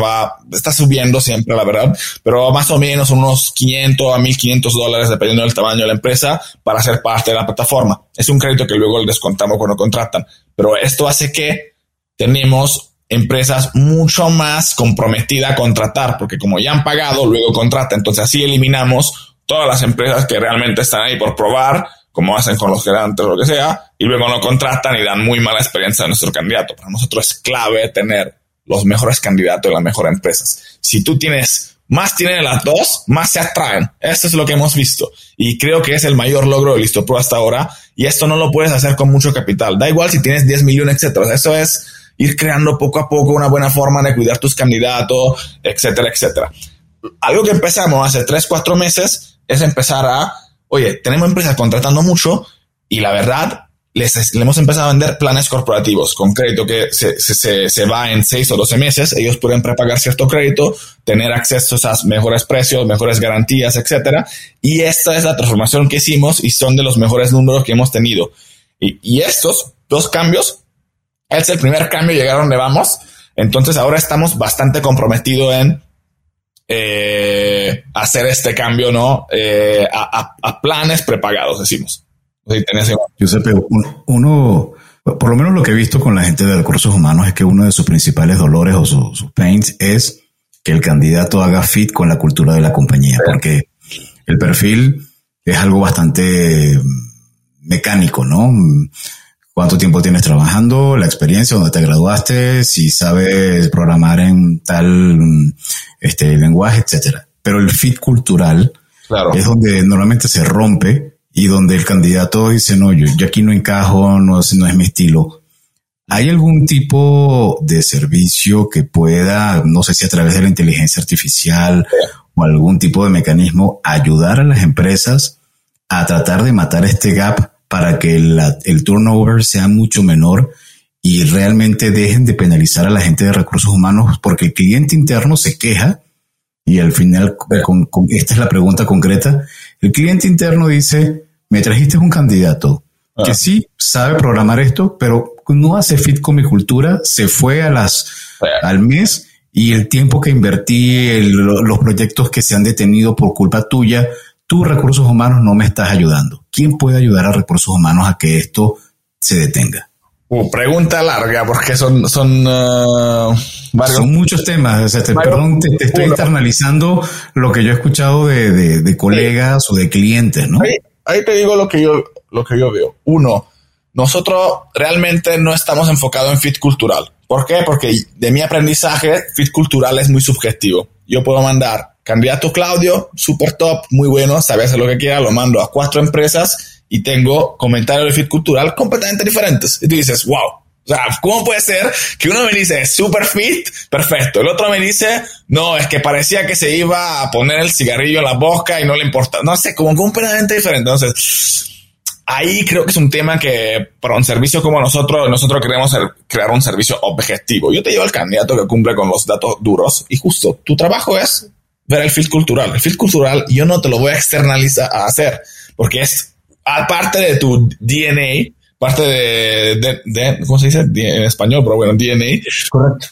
Está subiendo siempre, la verdad, pero más o menos unos $500 a $1,500, dependiendo del tamaño de la empresa, para ser parte de la plataforma. Es un crédito que luego les descontamos cuando contratan, pero esto hace que tenemos empresas mucho más comprometidas a contratar, porque como ya han pagado, luego contratan. Entonces así eliminamos todas las empresas que realmente están ahí por probar, como hacen con los gerentes o lo que sea, y luego no contratan y dan muy mala experiencia a nuestro candidato. Para nosotros es clave tener los mejores candidatos y las mejores empresas. Si tú tienes, más tienen las dos, más se atraen. Eso es lo que hemos visto. Y creo que es el mayor logro de Listopro hasta ahora. Y esto no lo puedes hacer con mucho capital. Da igual si tienes 10 millones, etcétera. Eso es ir creando poco a poco una buena forma de cuidar tus candidatos, etcétera, etcétera. Algo que empezamos hace 3-4 meses es empezar a, oye, tenemos empresas contratando mucho y la verdad, le hemos empezado a vender planes corporativos con crédito que se va en 6 o 12 meses. Ellos pueden prepagar cierto crédito, tener acceso a mejores precios, mejores garantías, etcétera. Y esta es la transformación que hicimos y son de los mejores números que hemos tenido. Y estos dos cambios, es el primer cambio, llegar a donde vamos. Entonces ahora estamos bastante comprometidos en hacer este cambio, ¿no? A planes prepagados, decimos. Sí, Giuseppe, uno, por lo menos lo que he visto con la gente de recursos humanos es que uno de sus principales dolores o sus pains es que el candidato haga fit con la cultura de la compañía, porque el perfil es algo bastante mecánico, ¿no? ¿Cuánto tiempo tienes trabajando? La experiencia, dónde te graduaste, si sabes programar en tal lenguaje, etcétera. Pero el fit cultural, claro, es donde normalmente se rompe y donde el candidato dice, no, yo aquí no encajo, no es mi estilo. ¿Hay algún tipo de servicio que pueda, no sé si a través de la inteligencia artificial, sí, o algún tipo de mecanismo, ayudar a las empresas a tratar de matar este gap para que el turnover sea mucho menor y realmente dejen de penalizar a la gente de recursos humanos? Porque el cliente interno se queja y al final, esta es la pregunta concreta, el cliente interno dice, me trajiste un candidato que sí sabe programar esto, pero no hace fit con mi cultura, se fue al mes y el tiempo que invertí, los proyectos que se han detenido por culpa tuya, tus recursos humanos no me estás ayudando. ¿Quién puede ayudar a recursos humanos a que esto se detenga? Pregunta larga, porque son muchos temas. O sea, te estoy internalizando lo que yo he escuchado de colegas, sí, o de clientes, ¿no? Ahí te digo lo que yo veo. Uno, nosotros realmente no estamos enfocados en fit cultural. ¿Por qué? Porque de mi aprendizaje, fit cultural es muy subjetivo. Yo puedo mandar candidato Claudio, super top, muy bueno, sabe hacer lo que quiera, lo mando a 4 empresas y tengo comentarios de fit cultural completamente diferentes. Y tú dices, wow, o sea, ¿cómo puede ser que uno me dice super fit, perfecto? El otro me dice, no, es que parecía que se iba a poner el cigarrillo en la boca y no le importa. No sé, como completamente diferente. Entonces, ahí creo que es un tema que para un servicio como nosotros queremos crear un servicio objetivo. Yo te llevo al candidato que cumple con los datos duros y justo tu trabajo es ver el fit cultural. El fit cultural yo no te lo voy a externalizar a hacer porque es aparte de tu DNA, parte de ¿cómo se dice en español? Pero bueno, DNA. Correcto.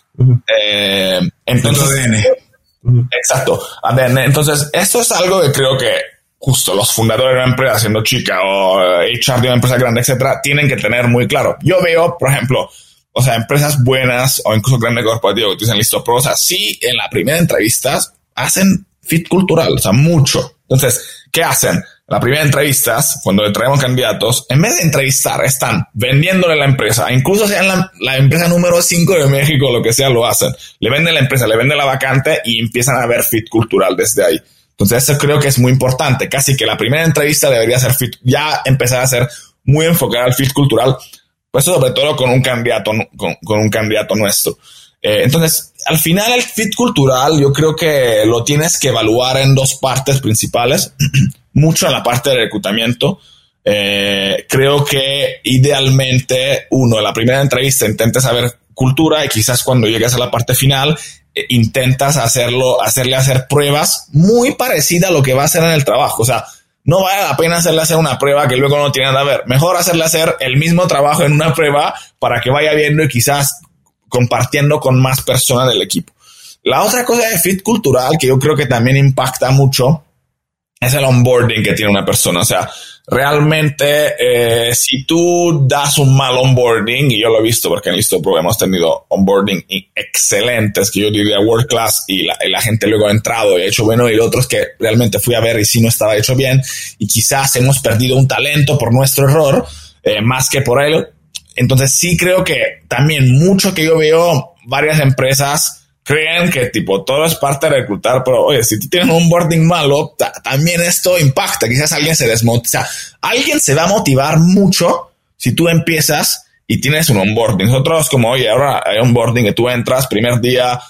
Entonces, ADN. Exacto. ADN. Entonces, eso es algo que creo que justo los fundadores de una empresa siendo chica o HR de una empresa grande, etcétera, tienen que tener muy claro. Yo veo, por ejemplo, o sea, empresas buenas o incluso grandes corporativos que dicen listo, pero o sea, sí, en la primera entrevista hacen fit cultural, o sea, mucho. Entonces, ¿qué hacen? La primera entrevista, cuando le traemos candidatos, en vez de entrevistar, están vendiéndole la empresa. Incluso sean la empresa número 5 de México, lo que sea, lo hacen. Le venden la empresa, le venden la vacante y empiezan a ver fit cultural desde ahí. Entonces, eso creo que es muy importante. Casi que la primera entrevista debería ser fit, ya empezar a ser muy enfocada al fit cultural. Pues sobre todo con un candidato nuestro. Entonces, al final el fit cultural yo creo que lo tienes que evaluar en dos partes principales, mucho en la parte de reclutamiento. Creo que idealmente uno, en la primera entrevista intenta saber cultura y quizás cuando llegues a la parte final intentas hacerle hacer pruebas muy parecidas a lo que va a hacer en el trabajo. O sea, no vale la pena hacerle hacer una prueba que luego no tiene nada que ver. Mejor hacerle hacer el mismo trabajo en una prueba para que vaya viendo y quizás compartiendo con más personas del equipo. La otra cosa de fit cultural que yo creo que también impacta mucho es el onboarding que tiene una persona. O sea, realmente si tú das un mal onboarding, y yo lo he visto porque en Listopro hemos tenido onboarding excelentes, que yo diría world class, y la gente luego ha entrado y ha hecho bueno, y otros que realmente fui a ver y sí no estaba hecho bien, y quizás hemos perdido un talento por nuestro error, más que por él. Entonces sí creo que también mucho que yo veo varias empresas creen que tipo todo es parte de reclutar, pero oye, si tú tienes un onboarding malo, también esto impacta. Quizás alguien se desmotiva. O sea, alguien se va a motivar mucho si tú empiezas y tienes un onboarding. Nosotros como, oye, ahora hay onboarding que tú entras, primer día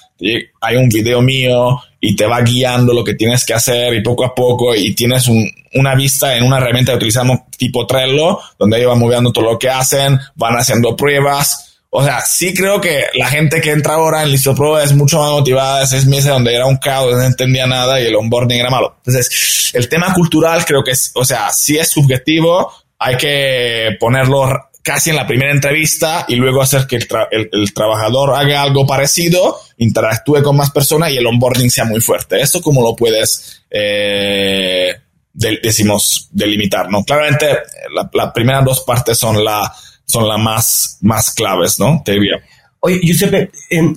hay un video mío y te va guiando lo que tienes que hacer y poco a poco, y tienes una vista en una herramienta que utilizamos tipo Trello, donde ellos van moviendo todo lo que hacen, van haciendo pruebas. O sea, sí creo que la gente que entra ahora en Listopro es mucho más motivada de 6 meses donde era un caos, no entendía nada y el onboarding era malo. Entonces, el tema cultural creo que es, o sea, sí es subjetivo, hay que ponerlo casi en la primera entrevista y luego hacer que el trabajador haga algo parecido, interactúe con más personas y el onboarding sea muy fuerte. Esto cómo lo puedes, delimitar, ¿no? Claramente, las primeras dos partes son las más claves, ¿no? Te diría. Oye, Giuseppe,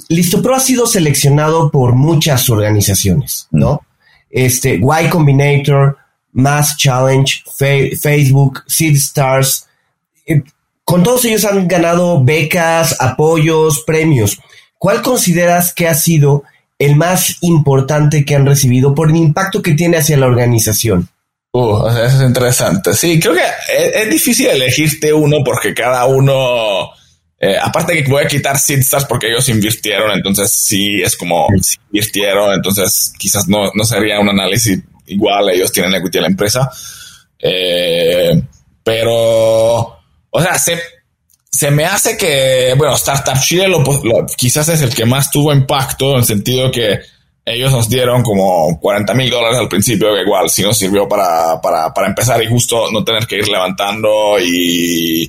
Listopro ha sido seleccionado por muchas organizaciones, ¿no? Y Combinator, Mass Challenge, Facebook, Seed Stars. Con todos ellos han ganado becas, apoyos, premios. ¿Cuál consideras que ha sido el más importante que han recibido por el impacto que tiene hacia la organización? Eso es interesante. Sí, creo que es difícil elegirte uno porque cada uno, aparte que voy a quitar Seed Stars porque ellos invirtieron, entonces sí es como si invirtieron, entonces quizás no sería un análisis igual, ellos tienen equity en la empresa. Pero, o sea, se me hace que, bueno, Startup Chile quizás es el que más tuvo impacto, en el sentido que ellos nos dieron como $40,000 al principio, que igual sí nos sirvió para empezar y justo no tener que ir levantando y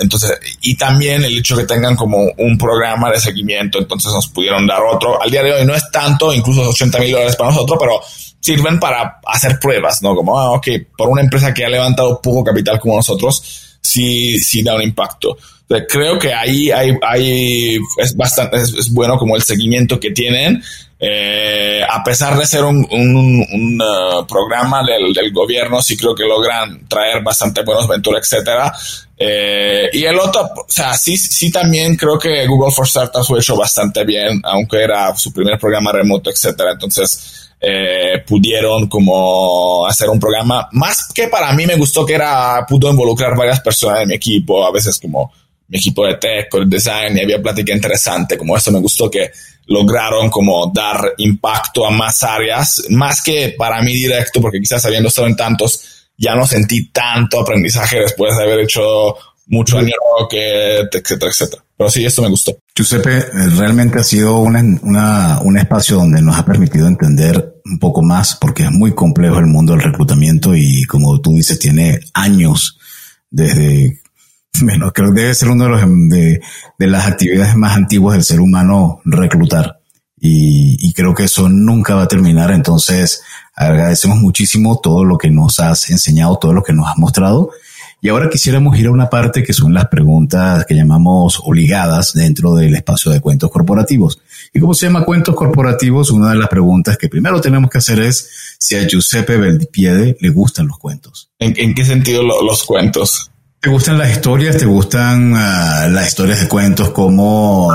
entonces también el hecho que tengan como un programa de seguimiento, entonces nos pudieron dar otro. Al día de hoy no es tanto, incluso $80,000 para nosotros, pero sirven para hacer pruebas, ¿no? Como, por una empresa que ha levantado poco capital como nosotros, sí da un impacto. Entonces, creo que ahí es bueno como el seguimiento que tienen. A pesar de ser un programa del gobierno, sí creo que logran traer bastante buenos venturas, etcétera. Y el otro, o sea, sí también creo que Google for Startups lo hizo bastante bien, aunque era su primer programa remoto, etcétera. Entonces, pudieron como hacer un programa más que para mí me gustó, que era, pudo involucrar varias personas de mi equipo, a veces como mi equipo de tech, con el design, y había plática interesante, como eso me gustó, que lograron como dar impacto a más áreas, más que para mí directo, porque quizás habiendo estado en tantos, ya no sentí tanto aprendizaje después de haber hecho mucho año, etcétera, etcétera. Pero sí, esto me gustó. Giuseppe, realmente ha sido un espacio donde nos ha permitido entender un poco más, porque es muy complejo el mundo del reclutamiento y, como tú dices, tiene años desde... Bueno, creo que debe ser uno de las actividades más antiguas del ser humano, reclutar. Y creo que eso nunca va a terminar. Entonces, agradecemos muchísimo todo lo que nos has enseñado, todo lo que nos has mostrado. Y ahora quisiéramos ir a una parte que son las preguntas que llamamos obligadas dentro del espacio de cuentos corporativos. Y como se llama cuentos corporativos, una de las preguntas que primero tenemos que hacer es si a Giuseppe Belpiede le gustan los cuentos. ¿En qué sentido los cuentos? ¿Te gustan las historias? ¿Te gustan las historias de cuentos como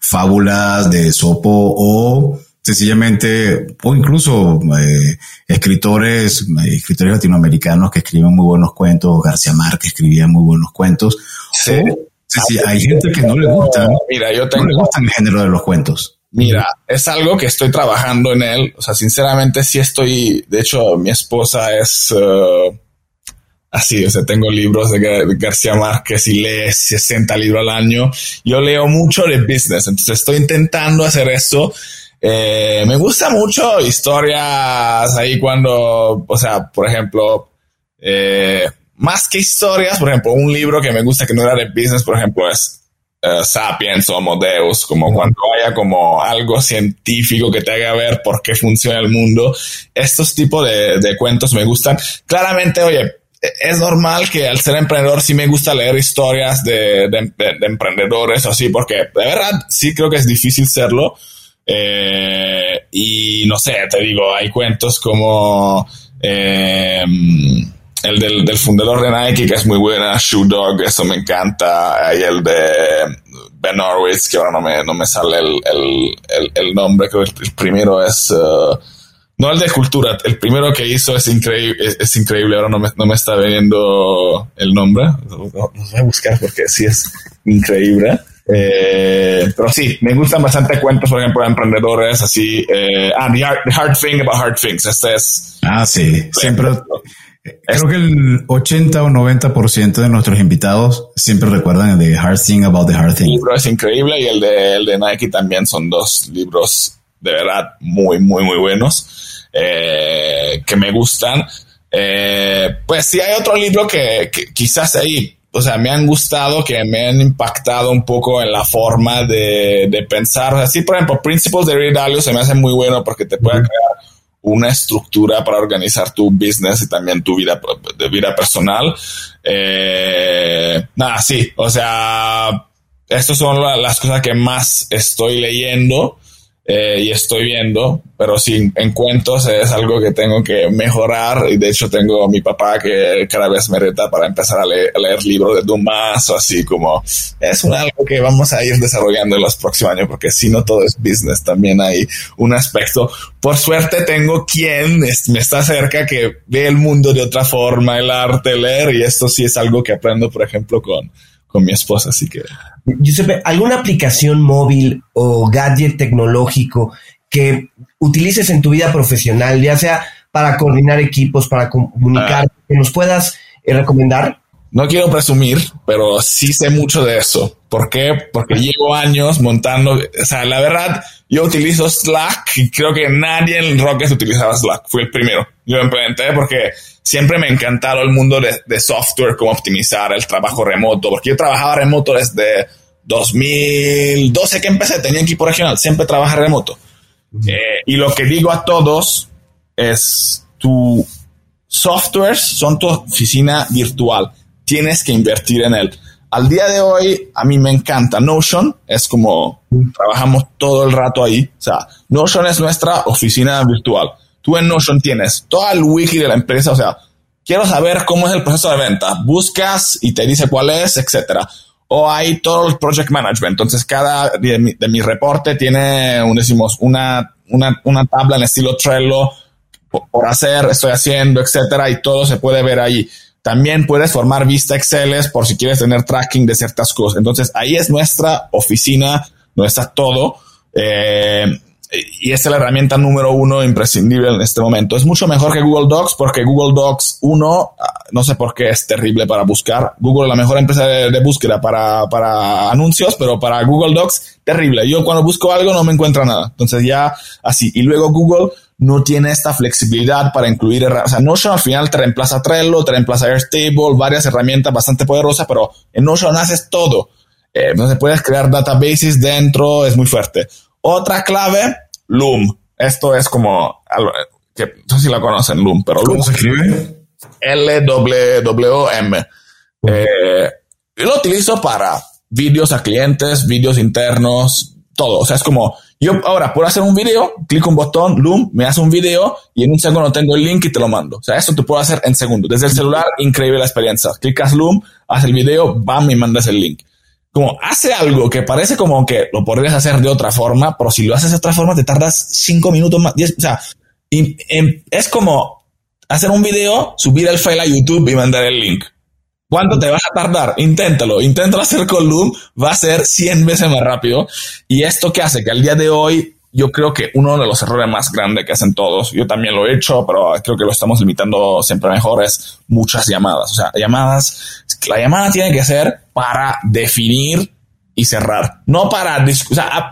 fábulas de Sopo o sencillamente, o incluso escritores latinoamericanos que escriben muy buenos cuentos? García Márquez escribía muy buenos cuentos. Sí. Hay gente que no le gusta. Mira, no le gusta el género de los cuentos. Mira, es algo que estoy trabajando en él. O sea, sinceramente sí estoy... De hecho, mi esposa es... así, o sea, tengo libros de García Márquez y lee 60 libros al año. Yo leo mucho de business, entonces estoy intentando hacer eso. Me gusta mucho historias ahí cuando, o sea, por ejemplo, más que historias, por ejemplo, un libro que me gusta que no era de business, por ejemplo, es sapiens o homo deus, como cuando haya como algo científico que te haga ver por qué funciona el mundo. Estos tipos de cuentos me gustan. Claramente, oye, es normal que al ser emprendedor sí me gusta leer historias de emprendedores o así, porque de verdad sí creo que es difícil serlo. Y no sé, te digo, hay cuentos como el del fundador de Nike, que es muy buena, Shoe Dog, eso me encanta. Hay el de Ben Horowitz, que ahora no me sale el nombre, creo que el primero es... no el de cultura, el primero que hizo es increíble, ahora no me está veniendo el nombre, lo voy a buscar porque sí es increíble. Pero sí, me gustan bastante cuentos, por ejemplo, de emprendedores, así, The Hard Thing About Hard Things, este es... Ah, sí, siempre... Creo que el 80 o 90% de nuestros invitados siempre recuerdan el de The Hard Thing About the Hard Thing. El libro es increíble y el de Nike también son dos libros de verdad muy, muy, muy buenos, que me gustan. Pues sí, hay otro libro que quizás ahí, o sea, me han gustado, que me han impactado un poco en la forma de pensar. Así, por ejemplo, Principles de Ray Dalio se me hace muy bueno porque te puede crear una estructura para organizar tu business y también tu vida personal. Nada, sí, o sea, estas son las cosas que más estoy leyendo y estoy viendo, pero sí, en cuentos es algo que tengo que mejorar, y de hecho tengo a mi papá que cada vez me reta para empezar a leer libros de Dumas, o así como, es algo que vamos a ir desarrollando en los próximos años, porque si no todo es business, también hay un aspecto. Por suerte tengo quien me está cerca que ve el mundo de otra forma, el arte, leer, y esto sí es algo que aprendo, por ejemplo, con mi esposa, así que... Giuseppe, ¿alguna aplicación móvil o gadget tecnológico que utilices en tu vida profesional, ya sea para coordinar equipos, para comunicar, que nos puedas recomendar? No quiero presumir, pero sí sé mucho de eso. ¿Por qué? Porque llevo años montando... O sea, la verdad, yo utilizo Slack y creo que nadie en Rocket utilizaba Slack. Fui el primero. Yo lo implementé porque siempre me encantaba el mundo de software, cómo optimizar el trabajo remoto. Porque yo trabajaba remoto desde 2012 que empecé. Tenía equipo regional. Siempre trabajé remoto. Y lo que digo a todos es tu software son tu oficina virtual. Tienes que invertir en él. Al día de hoy, a mí me encanta Notion. Es como trabajamos todo el rato ahí. O sea, Notion es nuestra oficina virtual. Tú en Notion tienes todo el wiki de la empresa. O sea, quiero saber cómo es el proceso de venta. Buscas y te dice cuál es, etcétera. O hay todo el project management. Entonces, cada de mi reporte tiene, decimos, una tabla en estilo Trello por hacer, estoy haciendo, etcétera. Y todo se puede ver ahí. También puedes formar vista Excel por si quieres tener tracking de ciertas cosas. Entonces, ahí es nuestra oficina, donde está todo. Y es la herramienta número uno imprescindible en este momento. Es mucho mejor que Google Docs, porque Google Docs 1, no sé por qué, es terrible para buscar. Google es la mejor empresa de búsqueda para anuncios, pero para Google Docs, terrible. Yo cuando busco algo no me encuentro nada. Entonces, ya así. Y luego Google no tiene esta flexibilidad para incluir... O sea, Notion al final te reemplaza Trello, te reemplaza Airtable, varias herramientas bastante poderosas, pero en Notion haces todo. Entonces puedes crear databases dentro, es muy fuerte. Otra clave, Loom. Esto es como... que no sé si la conocen, Loom, pero... ¿Cómo Loom se escribe? L-W-M. Yo lo utilizo para vídeos a clientes, vídeos internos, todo. O sea, es como... Yo ahora puedo hacer un video, clico un botón, Loom, me hace un video y en un segundo tengo el link y te lo mando. O sea, eso te puedo hacer en segundos. Desde el celular, increíble la experiencia. Clicas Loom, haces el video, bam, y mandas el link. Como hace algo que parece como que lo podrías hacer de otra forma, pero si lo haces de otra forma te tardas 5 minutos más, 10. O sea, es como hacer un video, subir el file a YouTube y mandar el link. ¿Cuánto te vas a tardar? Inténtalo hacer con Loom, va a ser 100 veces más rápido. Y esto que hace que al día de hoy, yo creo que uno de los errores más grandes que hacen todos, yo también lo he hecho, pero creo que lo estamos limitando siempre mejor, es muchas llamadas. O sea, la llamada tiene que ser para definir y cerrar, no para discutir. O sea,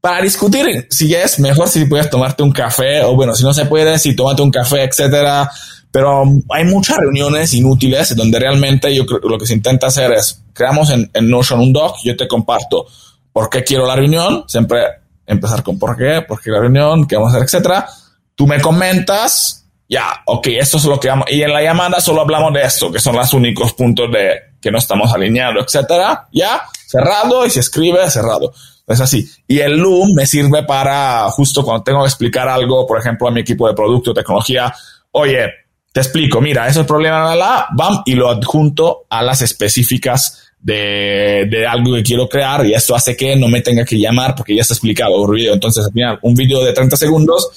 para discutir, si es mejor si puedes tomarte un café, o bueno, si no se puede, si tómate un café, etcétera. Pero hay muchas reuniones inútiles donde realmente yo creo que lo que se intenta hacer es creamos en Notion un doc, yo te comparto por qué quiero la reunión, siempre empezar con por qué la reunión, qué vamos a hacer, etcétera. Tú me comentas, ya, ok, esto es lo que vamos, y en la llamada solo hablamos de esto, que son los únicos puntos de que no estamos alineados, etcétera, ya, cerrado, y se escribe, cerrado. Es así. Y el Loom me sirve para justo cuando tengo que explicar algo, por ejemplo, a mi equipo de producto, tecnología, oye, te explico, mira, ese es el problema, bam, y lo adjunto a las específicas de algo que quiero crear, y esto hace que no me tenga que llamar porque ya está explicado por video. Entonces, al final, un video de 30 segundos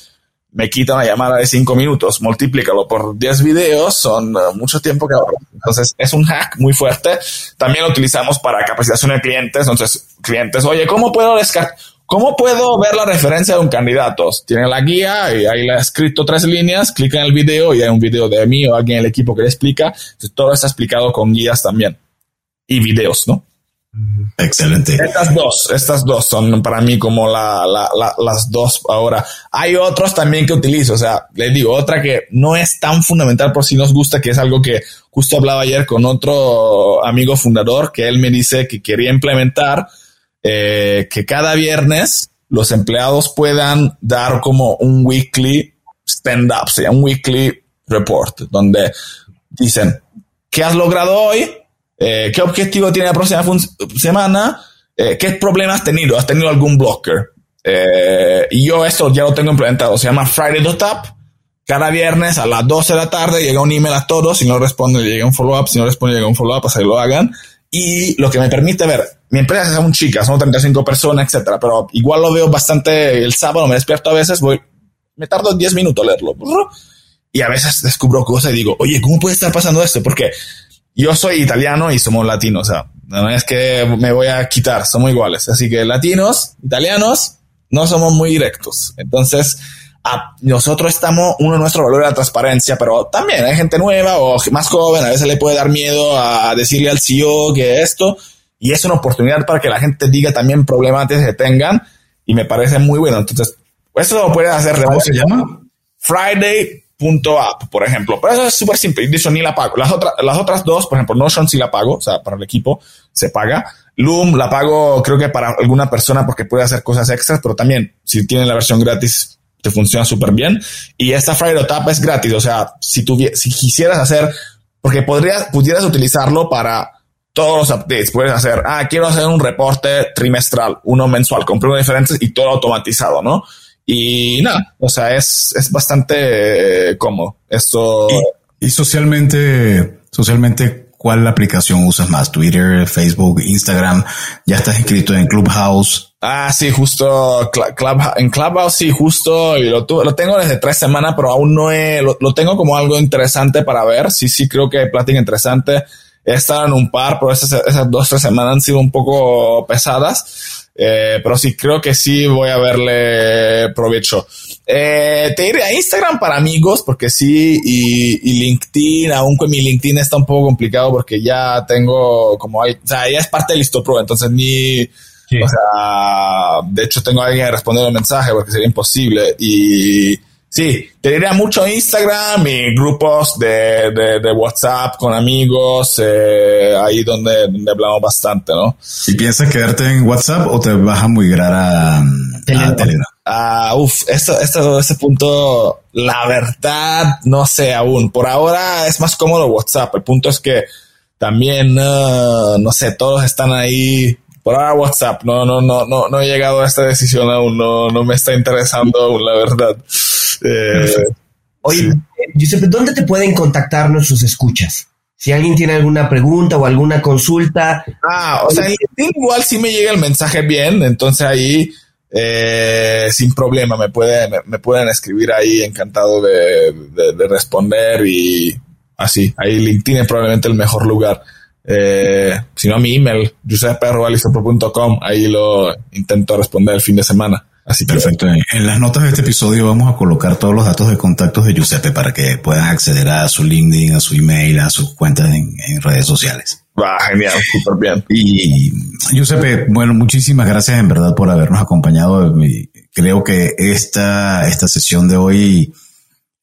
me quita una llamada de 5 minutos, multiplícalo por 10 videos, son mucho tiempo que ahorro. Entonces, es un hack muy fuerte. También lo utilizamos para capacitación de clientes. Entonces, clientes, oye, ¿cómo puedo ver la referencia de un candidato? Tiene la guía y ahí le he escrito 3 líneas, clica en el video y hay un video de mí o alguien del equipo que le explica. Entonces, todo está explicado con guías también y videos, ¿no? Excelente. Estas dos son para mí como las dos ahora. Hay otros también que utilizo, o sea, les digo, otra que no es tan fundamental por si nos gusta, que es algo que justo hablaba ayer con otro amigo fundador, que él me dice que quería implementar que cada viernes los empleados puedan dar como un weekly stand-up, o sea, un weekly report, donde dicen, ¿qué has logrado hoy? ¿Qué objetivo tiene la próxima semana? ¿Qué problemas has tenido? ¿Has tenido algún blocker? Y yo esto ya lo tengo implementado. Se llama Friday.app. Cada viernes a las 12 de la tarde llega un email a todos. Si no respondo, llega un follow-up. Si no respondo, llega un follow-up. Hasta que lo hagan. Y lo que me permite ver, mi empresa es un chica, son 35 personas, etc. Pero igual lo veo bastante el sábado. Me despierto a veces, me tardo 10 minutos a leerlo. Y a veces descubro cosas y digo, oye, ¿cómo puede estar pasando esto? ¿Por qué? Yo soy italiano y somos latinos, o sea, no es que me voy a quitar, somos iguales. Así que latinos, italianos, no somos muy directos. Entonces, nosotros estamos, uno de nuestros valores es la transparencia, pero también hay gente nueva o más joven, a veces le puede dar miedo a decirle al CEO que esto, y es una oportunidad para que la gente diga también problemáticas que tengan, y me parece muy bueno. Entonces, eso lo puedes hacer de vos. ¿Se llama? Friday.app, por ejemplo, pero eso es súper simple. De hecho, ni la pago. Las otras dos, por ejemplo, Notion sí la pago, o sea, para el equipo se paga. Loom la pago, creo que para alguna persona porque puede hacer cosas extras, pero también si tienen la versión gratis te funciona súper bien. Y esta Friday.app es gratis, o sea, si quisieras hacer, porque pudieras utilizarlo para todos los updates, puedes hacer, quiero hacer un reporte trimestral, uno mensual, con precios diferentes y todo automatizado, ¿no? Y nada, o sea, es bastante cómodo esto. Y socialmente, ¿cuál aplicación usas más? Twitter, Facebook, Instagram. ¿Ya estás inscrito en Clubhouse? Sí, justo en Clubhouse, sí, justo. Y lo tengo desde 3 semanas, pero aún no lo tengo como algo interesante para ver. Sí, creo que hay plática interesante. He estado en un par, pero esas 2-3 semanas han sido un poco pesadas. Pero sí, creo que sí voy a verle provecho. Te iré a Instagram para amigos, porque sí, y LinkedIn, aunque mi LinkedIn está un poco complicado porque ya tengo o sea, ya es parte de Listopro, entonces sí. O sea, de hecho tengo a alguien que responder el mensaje porque sería imposible. Y sí, te diría mucho Instagram y grupos de WhatsApp con amigos, ahí donde hablamos bastante, ¿no? ¿Y piensas quedarte en WhatsApp o te vas a migrar a Telegram? Ese punto, la verdad, no sé aún. Por ahora es más cómodo WhatsApp. El punto es que también, no sé, todos están ahí. Por ahora WhatsApp, no he llegado a esta decisión aún, no me está interesando aún, la verdad. Oye, sí. Giuseppe, ¿dónde te pueden contactar nuestros escuchas? Si alguien tiene alguna pregunta o alguna consulta. O sea, en LinkedIn igual sí me llega el mensaje bien, entonces ahí sin problema me pueden escribir ahí, encantado de responder, y así, ahí LinkedIn es probablemente el mejor lugar. Sino mi email, giuseppe@listopro.com, ahí lo intento responder el fin de semana. Así que perfecto. En las notas de este episodio vamos a colocar todos los datos de contactos de Giuseppe para que puedan acceder a su LinkedIn, a su email, a sus cuentas en redes sociales. Genial, súper bien. Y Giuseppe, bueno, muchísimas gracias en verdad por habernos acompañado. Creo que esta sesión de hoy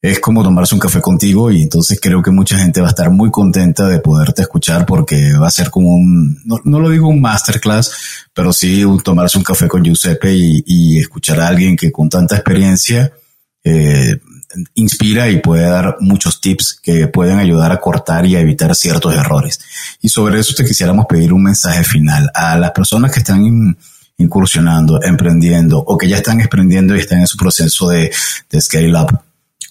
es como tomarse un café contigo, y entonces creo que mucha gente va a estar muy contenta de poderte escuchar, porque va a ser como un, no lo digo un masterclass, pero sí un tomarse un café con Giuseppe y escuchar a alguien que con tanta experiencia inspira y puede dar muchos tips que pueden ayudar a cortar y a evitar ciertos errores. Y sobre eso te quisiéramos pedir un mensaje final a las personas que están incursionando, emprendiendo, o que ya están emprendiendo y están en su proceso de scale up.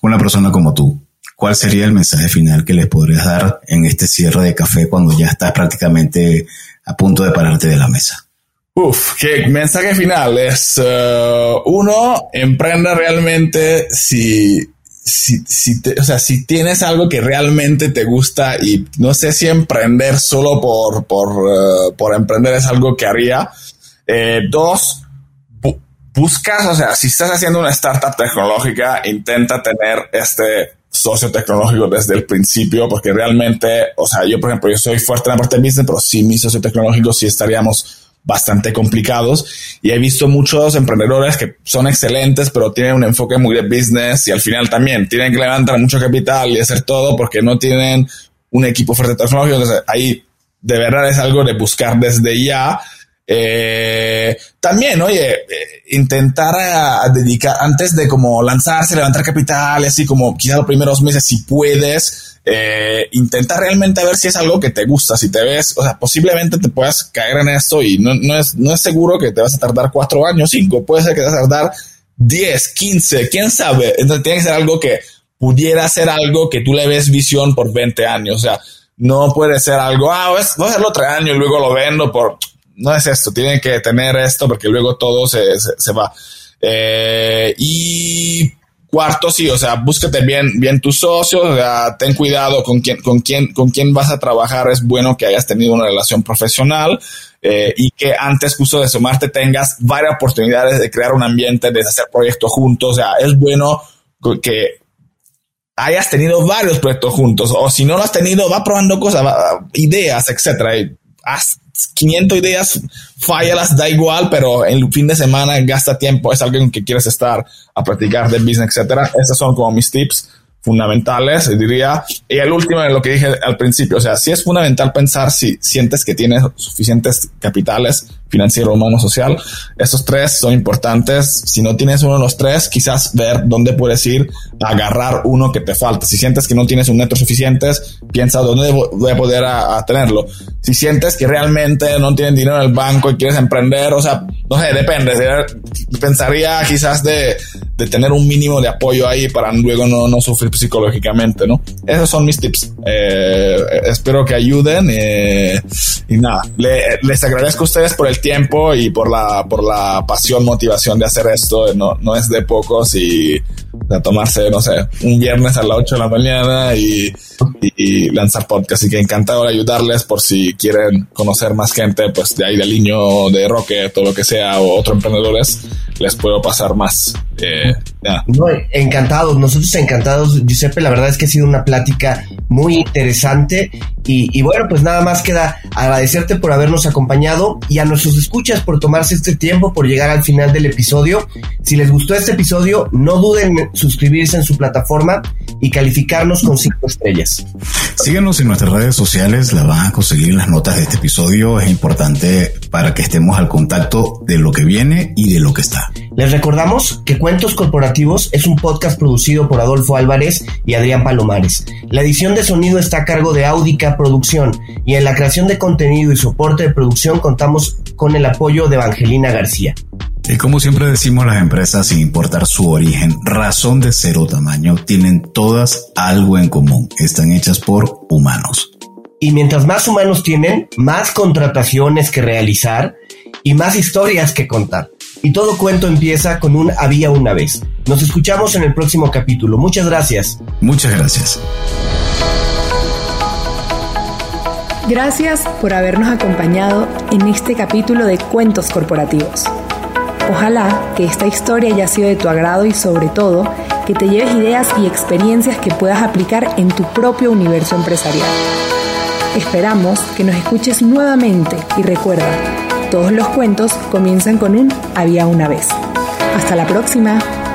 Una persona como tú, ¿cuál sería el mensaje final que les podrías dar en este cierre de café cuando ya estás prácticamente a punto de pararte de la mesa? Qué mensaje final es, uno, emprenda realmente si tienes algo que realmente te gusta, y no sé si emprender solo por emprender es algo que haría. Dos, buscas, o sea, si estás haciendo una startup tecnológica, intenta tener este socio tecnológico desde el principio, porque realmente, o sea, yo, por ejemplo, yo soy fuerte en la parte de business, pero sin mi socio tecnológico sí estaríamos bastante complicados, y he visto muchos emprendedores que son excelentes pero tienen un enfoque muy de business, y al final también tienen que levantar mucho capital y hacer todo porque no tienen un equipo fuerte tecnológico. Entonces ahí de verdad es algo de buscar desde ya. También, oye, intentar a dedicar antes de como lanzarse, levantar capital, así como quizás los primeros meses, si puedes, intentar realmente a ver si es algo que te gusta, si te ves, o sea, posiblemente te puedas caer en esto y no es seguro que te vas a tardar 4 años, 5, puede ser que te vas a tardar 10, 15, quién sabe. Entonces tiene que ser algo que pudiera ser algo que tú le ves visión por 20 años, o sea, no puede ser algo, voy a hacerlo 3 años y luego lo vendo por... No es esto, tienen que tener esto porque luego todo se va. Y cuarto, sí, o sea, búscate bien tus socios, o sea, ten cuidado con quién vas a trabajar. Es bueno que hayas tenido una relación profesional, y que antes justo de sumarte tengas varias oportunidades de crear un ambiente, de hacer proyectos juntos. O sea, es bueno que hayas tenido varios proyectos juntos, o si no lo has tenido, va probando cosas, ideas, etcétera. Y haz 500 ideas, fállalas, da igual, pero el fin de semana gasta tiempo, es alguien que quieres estar a practicar de business, etcétera. Estos son como mis tips fundamentales, diría. Y el último es lo que dije al principio, o sea, sí es fundamental pensar si sientes que tienes suficientes capitales, financiero, humano, social. Estos 3 son importantes. Si no tienes uno de los 3, quizás ver dónde puedes ir a agarrar uno que te falta. Si sientes que no tienes un neto suficiente, piensa dónde voy a poder a tenerlo. Si sientes que realmente no tienes dinero en el banco y quieres emprender, o sea, no sé, depende. Pensaría quizás de tener un mínimo de apoyo ahí para luego no sufrir psicológicamente, ¿no? Esos son mis tips. Espero que ayuden. Y nada, les agradezco a ustedes por el tiempo y por la pasión, motivación de hacer esto. No es de pocos, y de tomarse, no sé, un viernes a las 8 de la mañana y lanzar podcast. Así que encantado de ayudarles, por si quieren conocer más gente, pues de ahí de Linio, de Rocket, todo lo que sea, o otros emprendedores, les puedo pasar más. No, encantados, nosotros encantados, Giuseppe, la verdad es que ha sido una plática muy interesante, y bueno, pues nada más queda agradecerte por habernos acompañado, y a nuestros escuchas por tomarse este tiempo, por llegar al final del episodio. Si les gustó este episodio, no duden en suscribirse en su plataforma y calificarnos con 5 estrellas. Síguenos en nuestras redes sociales, las van a conseguir en las notas de este episodio. Es importante para que estemos al contacto de lo que viene y de lo que está. Les recordamos que Cuentos Corporativos es un podcast producido por Adolfo Álvarez y Adrián Palomares. La edición de sonido está a cargo de Audica Producción, y en la creación de contenido y soporte de producción contamos con el apoyo de Evangelina García. Y como siempre decimos, las empresas, sin importar su origen, razón de ser o tamaño, tienen todas algo en común: están hechas por humanos. Y mientras más humanos tienen, más contrataciones que realizar y más historias que contar. Y todo cuento empieza con un había una vez. Nos escuchamos en el próximo capítulo. Muchas gracias. Muchas gracias. Gracias por habernos acompañado en este capítulo de Cuentos Corporativos. Ojalá que esta historia haya sido de tu agrado, y sobre todo que te lleves ideas y experiencias que puedas aplicar en tu propio universo empresarial. Esperamos que nos escuches nuevamente, y recuerda, todos los cuentos comienzan con un había una vez. Hasta la próxima.